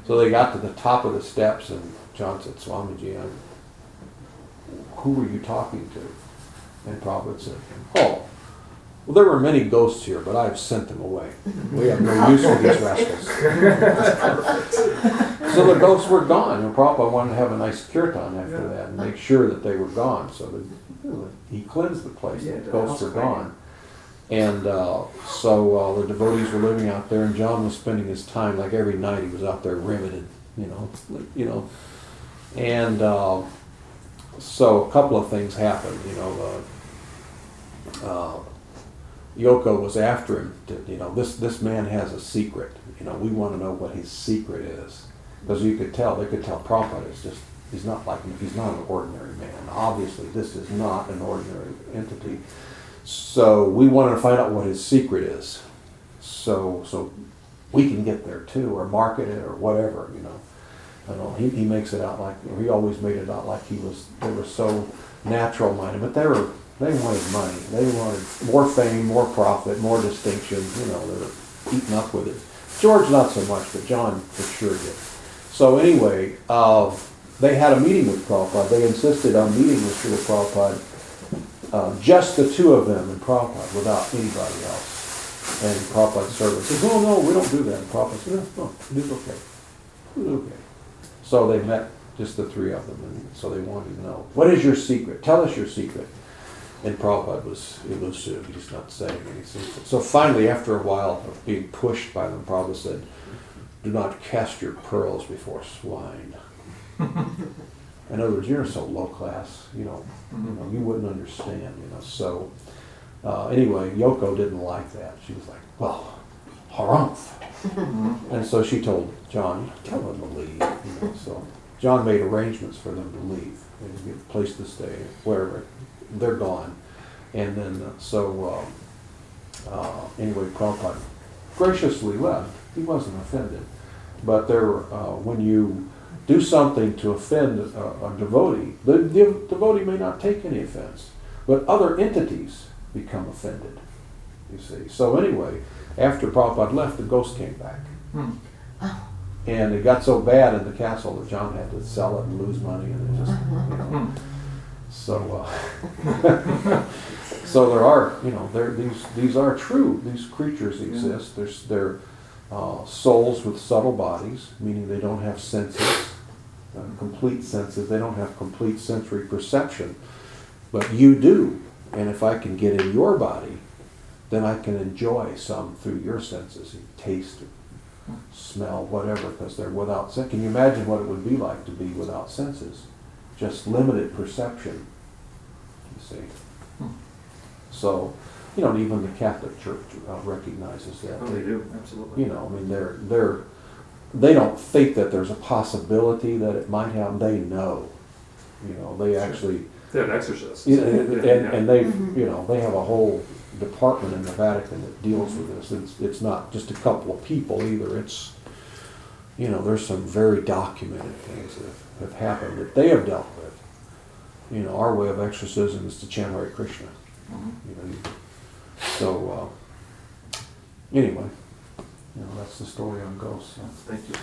So they got to the top of the steps, and John said, Swamiji, who were you talking to? And Prabhupada said, oh, well, there were many ghosts here, but I have sent them away. We have no use for these rascals. So the ghosts were gone, and Prabhupada wanted to have a nice kirtan after that and make sure that they were gone. So he cleansed the place, the ghosts were gone. And so the devotees were living out there, and John was spending his time, like every night he was out there riveted, you know. And so a couple of things happened, you know. Yoko was after him, this man has a secret. You know, we want to know what his secret is, because you could tell, they could tell Prabhupada is just, he's not an ordinary man. Obviously, this is not an ordinary entity. So we wanted to find out what his secret is, so we can get there too, or market it, or whatever, you know. I don't know, he makes it out like, he always made it out like they were so natural minded, but they wanted money, they wanted more fame, more profit, more distinction, you know. They were eaten up with it. George not so much, but John for sure did. So anyway, they had a meeting with Prabhupada. They insisted on meeting with Srila Prabhupada. Just the two of them and Prabhupada, without anybody else. And Prabhupada's servant says, oh, no, we don't do that. And Prabhupada says, no, it's okay. It's okay. So they met, just the three of them, and so they wanted to know, what is your secret? Tell us your secret. And Prabhupada was elusive, he's not saying anything. So finally, after a while of being pushed by them, Prabhupada said, "Do not cast your pearls before swine." In other words, you're so low class, you wouldn't understand, So anyway, Yoko didn't like that. She was like, well, harumph. And so she told John, tell them to leave. So John made arrangements for them to leave. They get a place to stay, wherever. They're gone. And then, anyway, Prabhupada graciously left. He wasn't offended. But when you do something to offend a devotee, the devotee may not take any offense, but other entities become offended, you see. So anyway, after Prabhupada left, the ghost came back. And it got so bad in the castle that John had to sell it and lose money, and it just, So there are, these are true. These creatures exist. They're souls with subtle bodies, meaning they don't have senses, complete senses. They don't have complete sensory perception, but you do. And if I can get in your body, then I can enjoy some through your senses, taste, smell, whatever, because they're without sense. Can you imagine what it would be like to be without senses? Just limited perception, you see. So, even the Catholic Church recognizes that. Oh, they do, absolutely. They don't think that there's a possibility that it might happen. They know. They actually... They're an exorcist. And they, they have a whole department in the Vatican that deals with this. It's not just a couple of people either. It's, there's some very documented things that have happened that they have dealt with. Our way of exorcism is to chant Hare Krishna. Anyway, that's the story on ghosts. Thank you.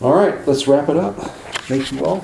All right, let's wrap it up. Thank you all.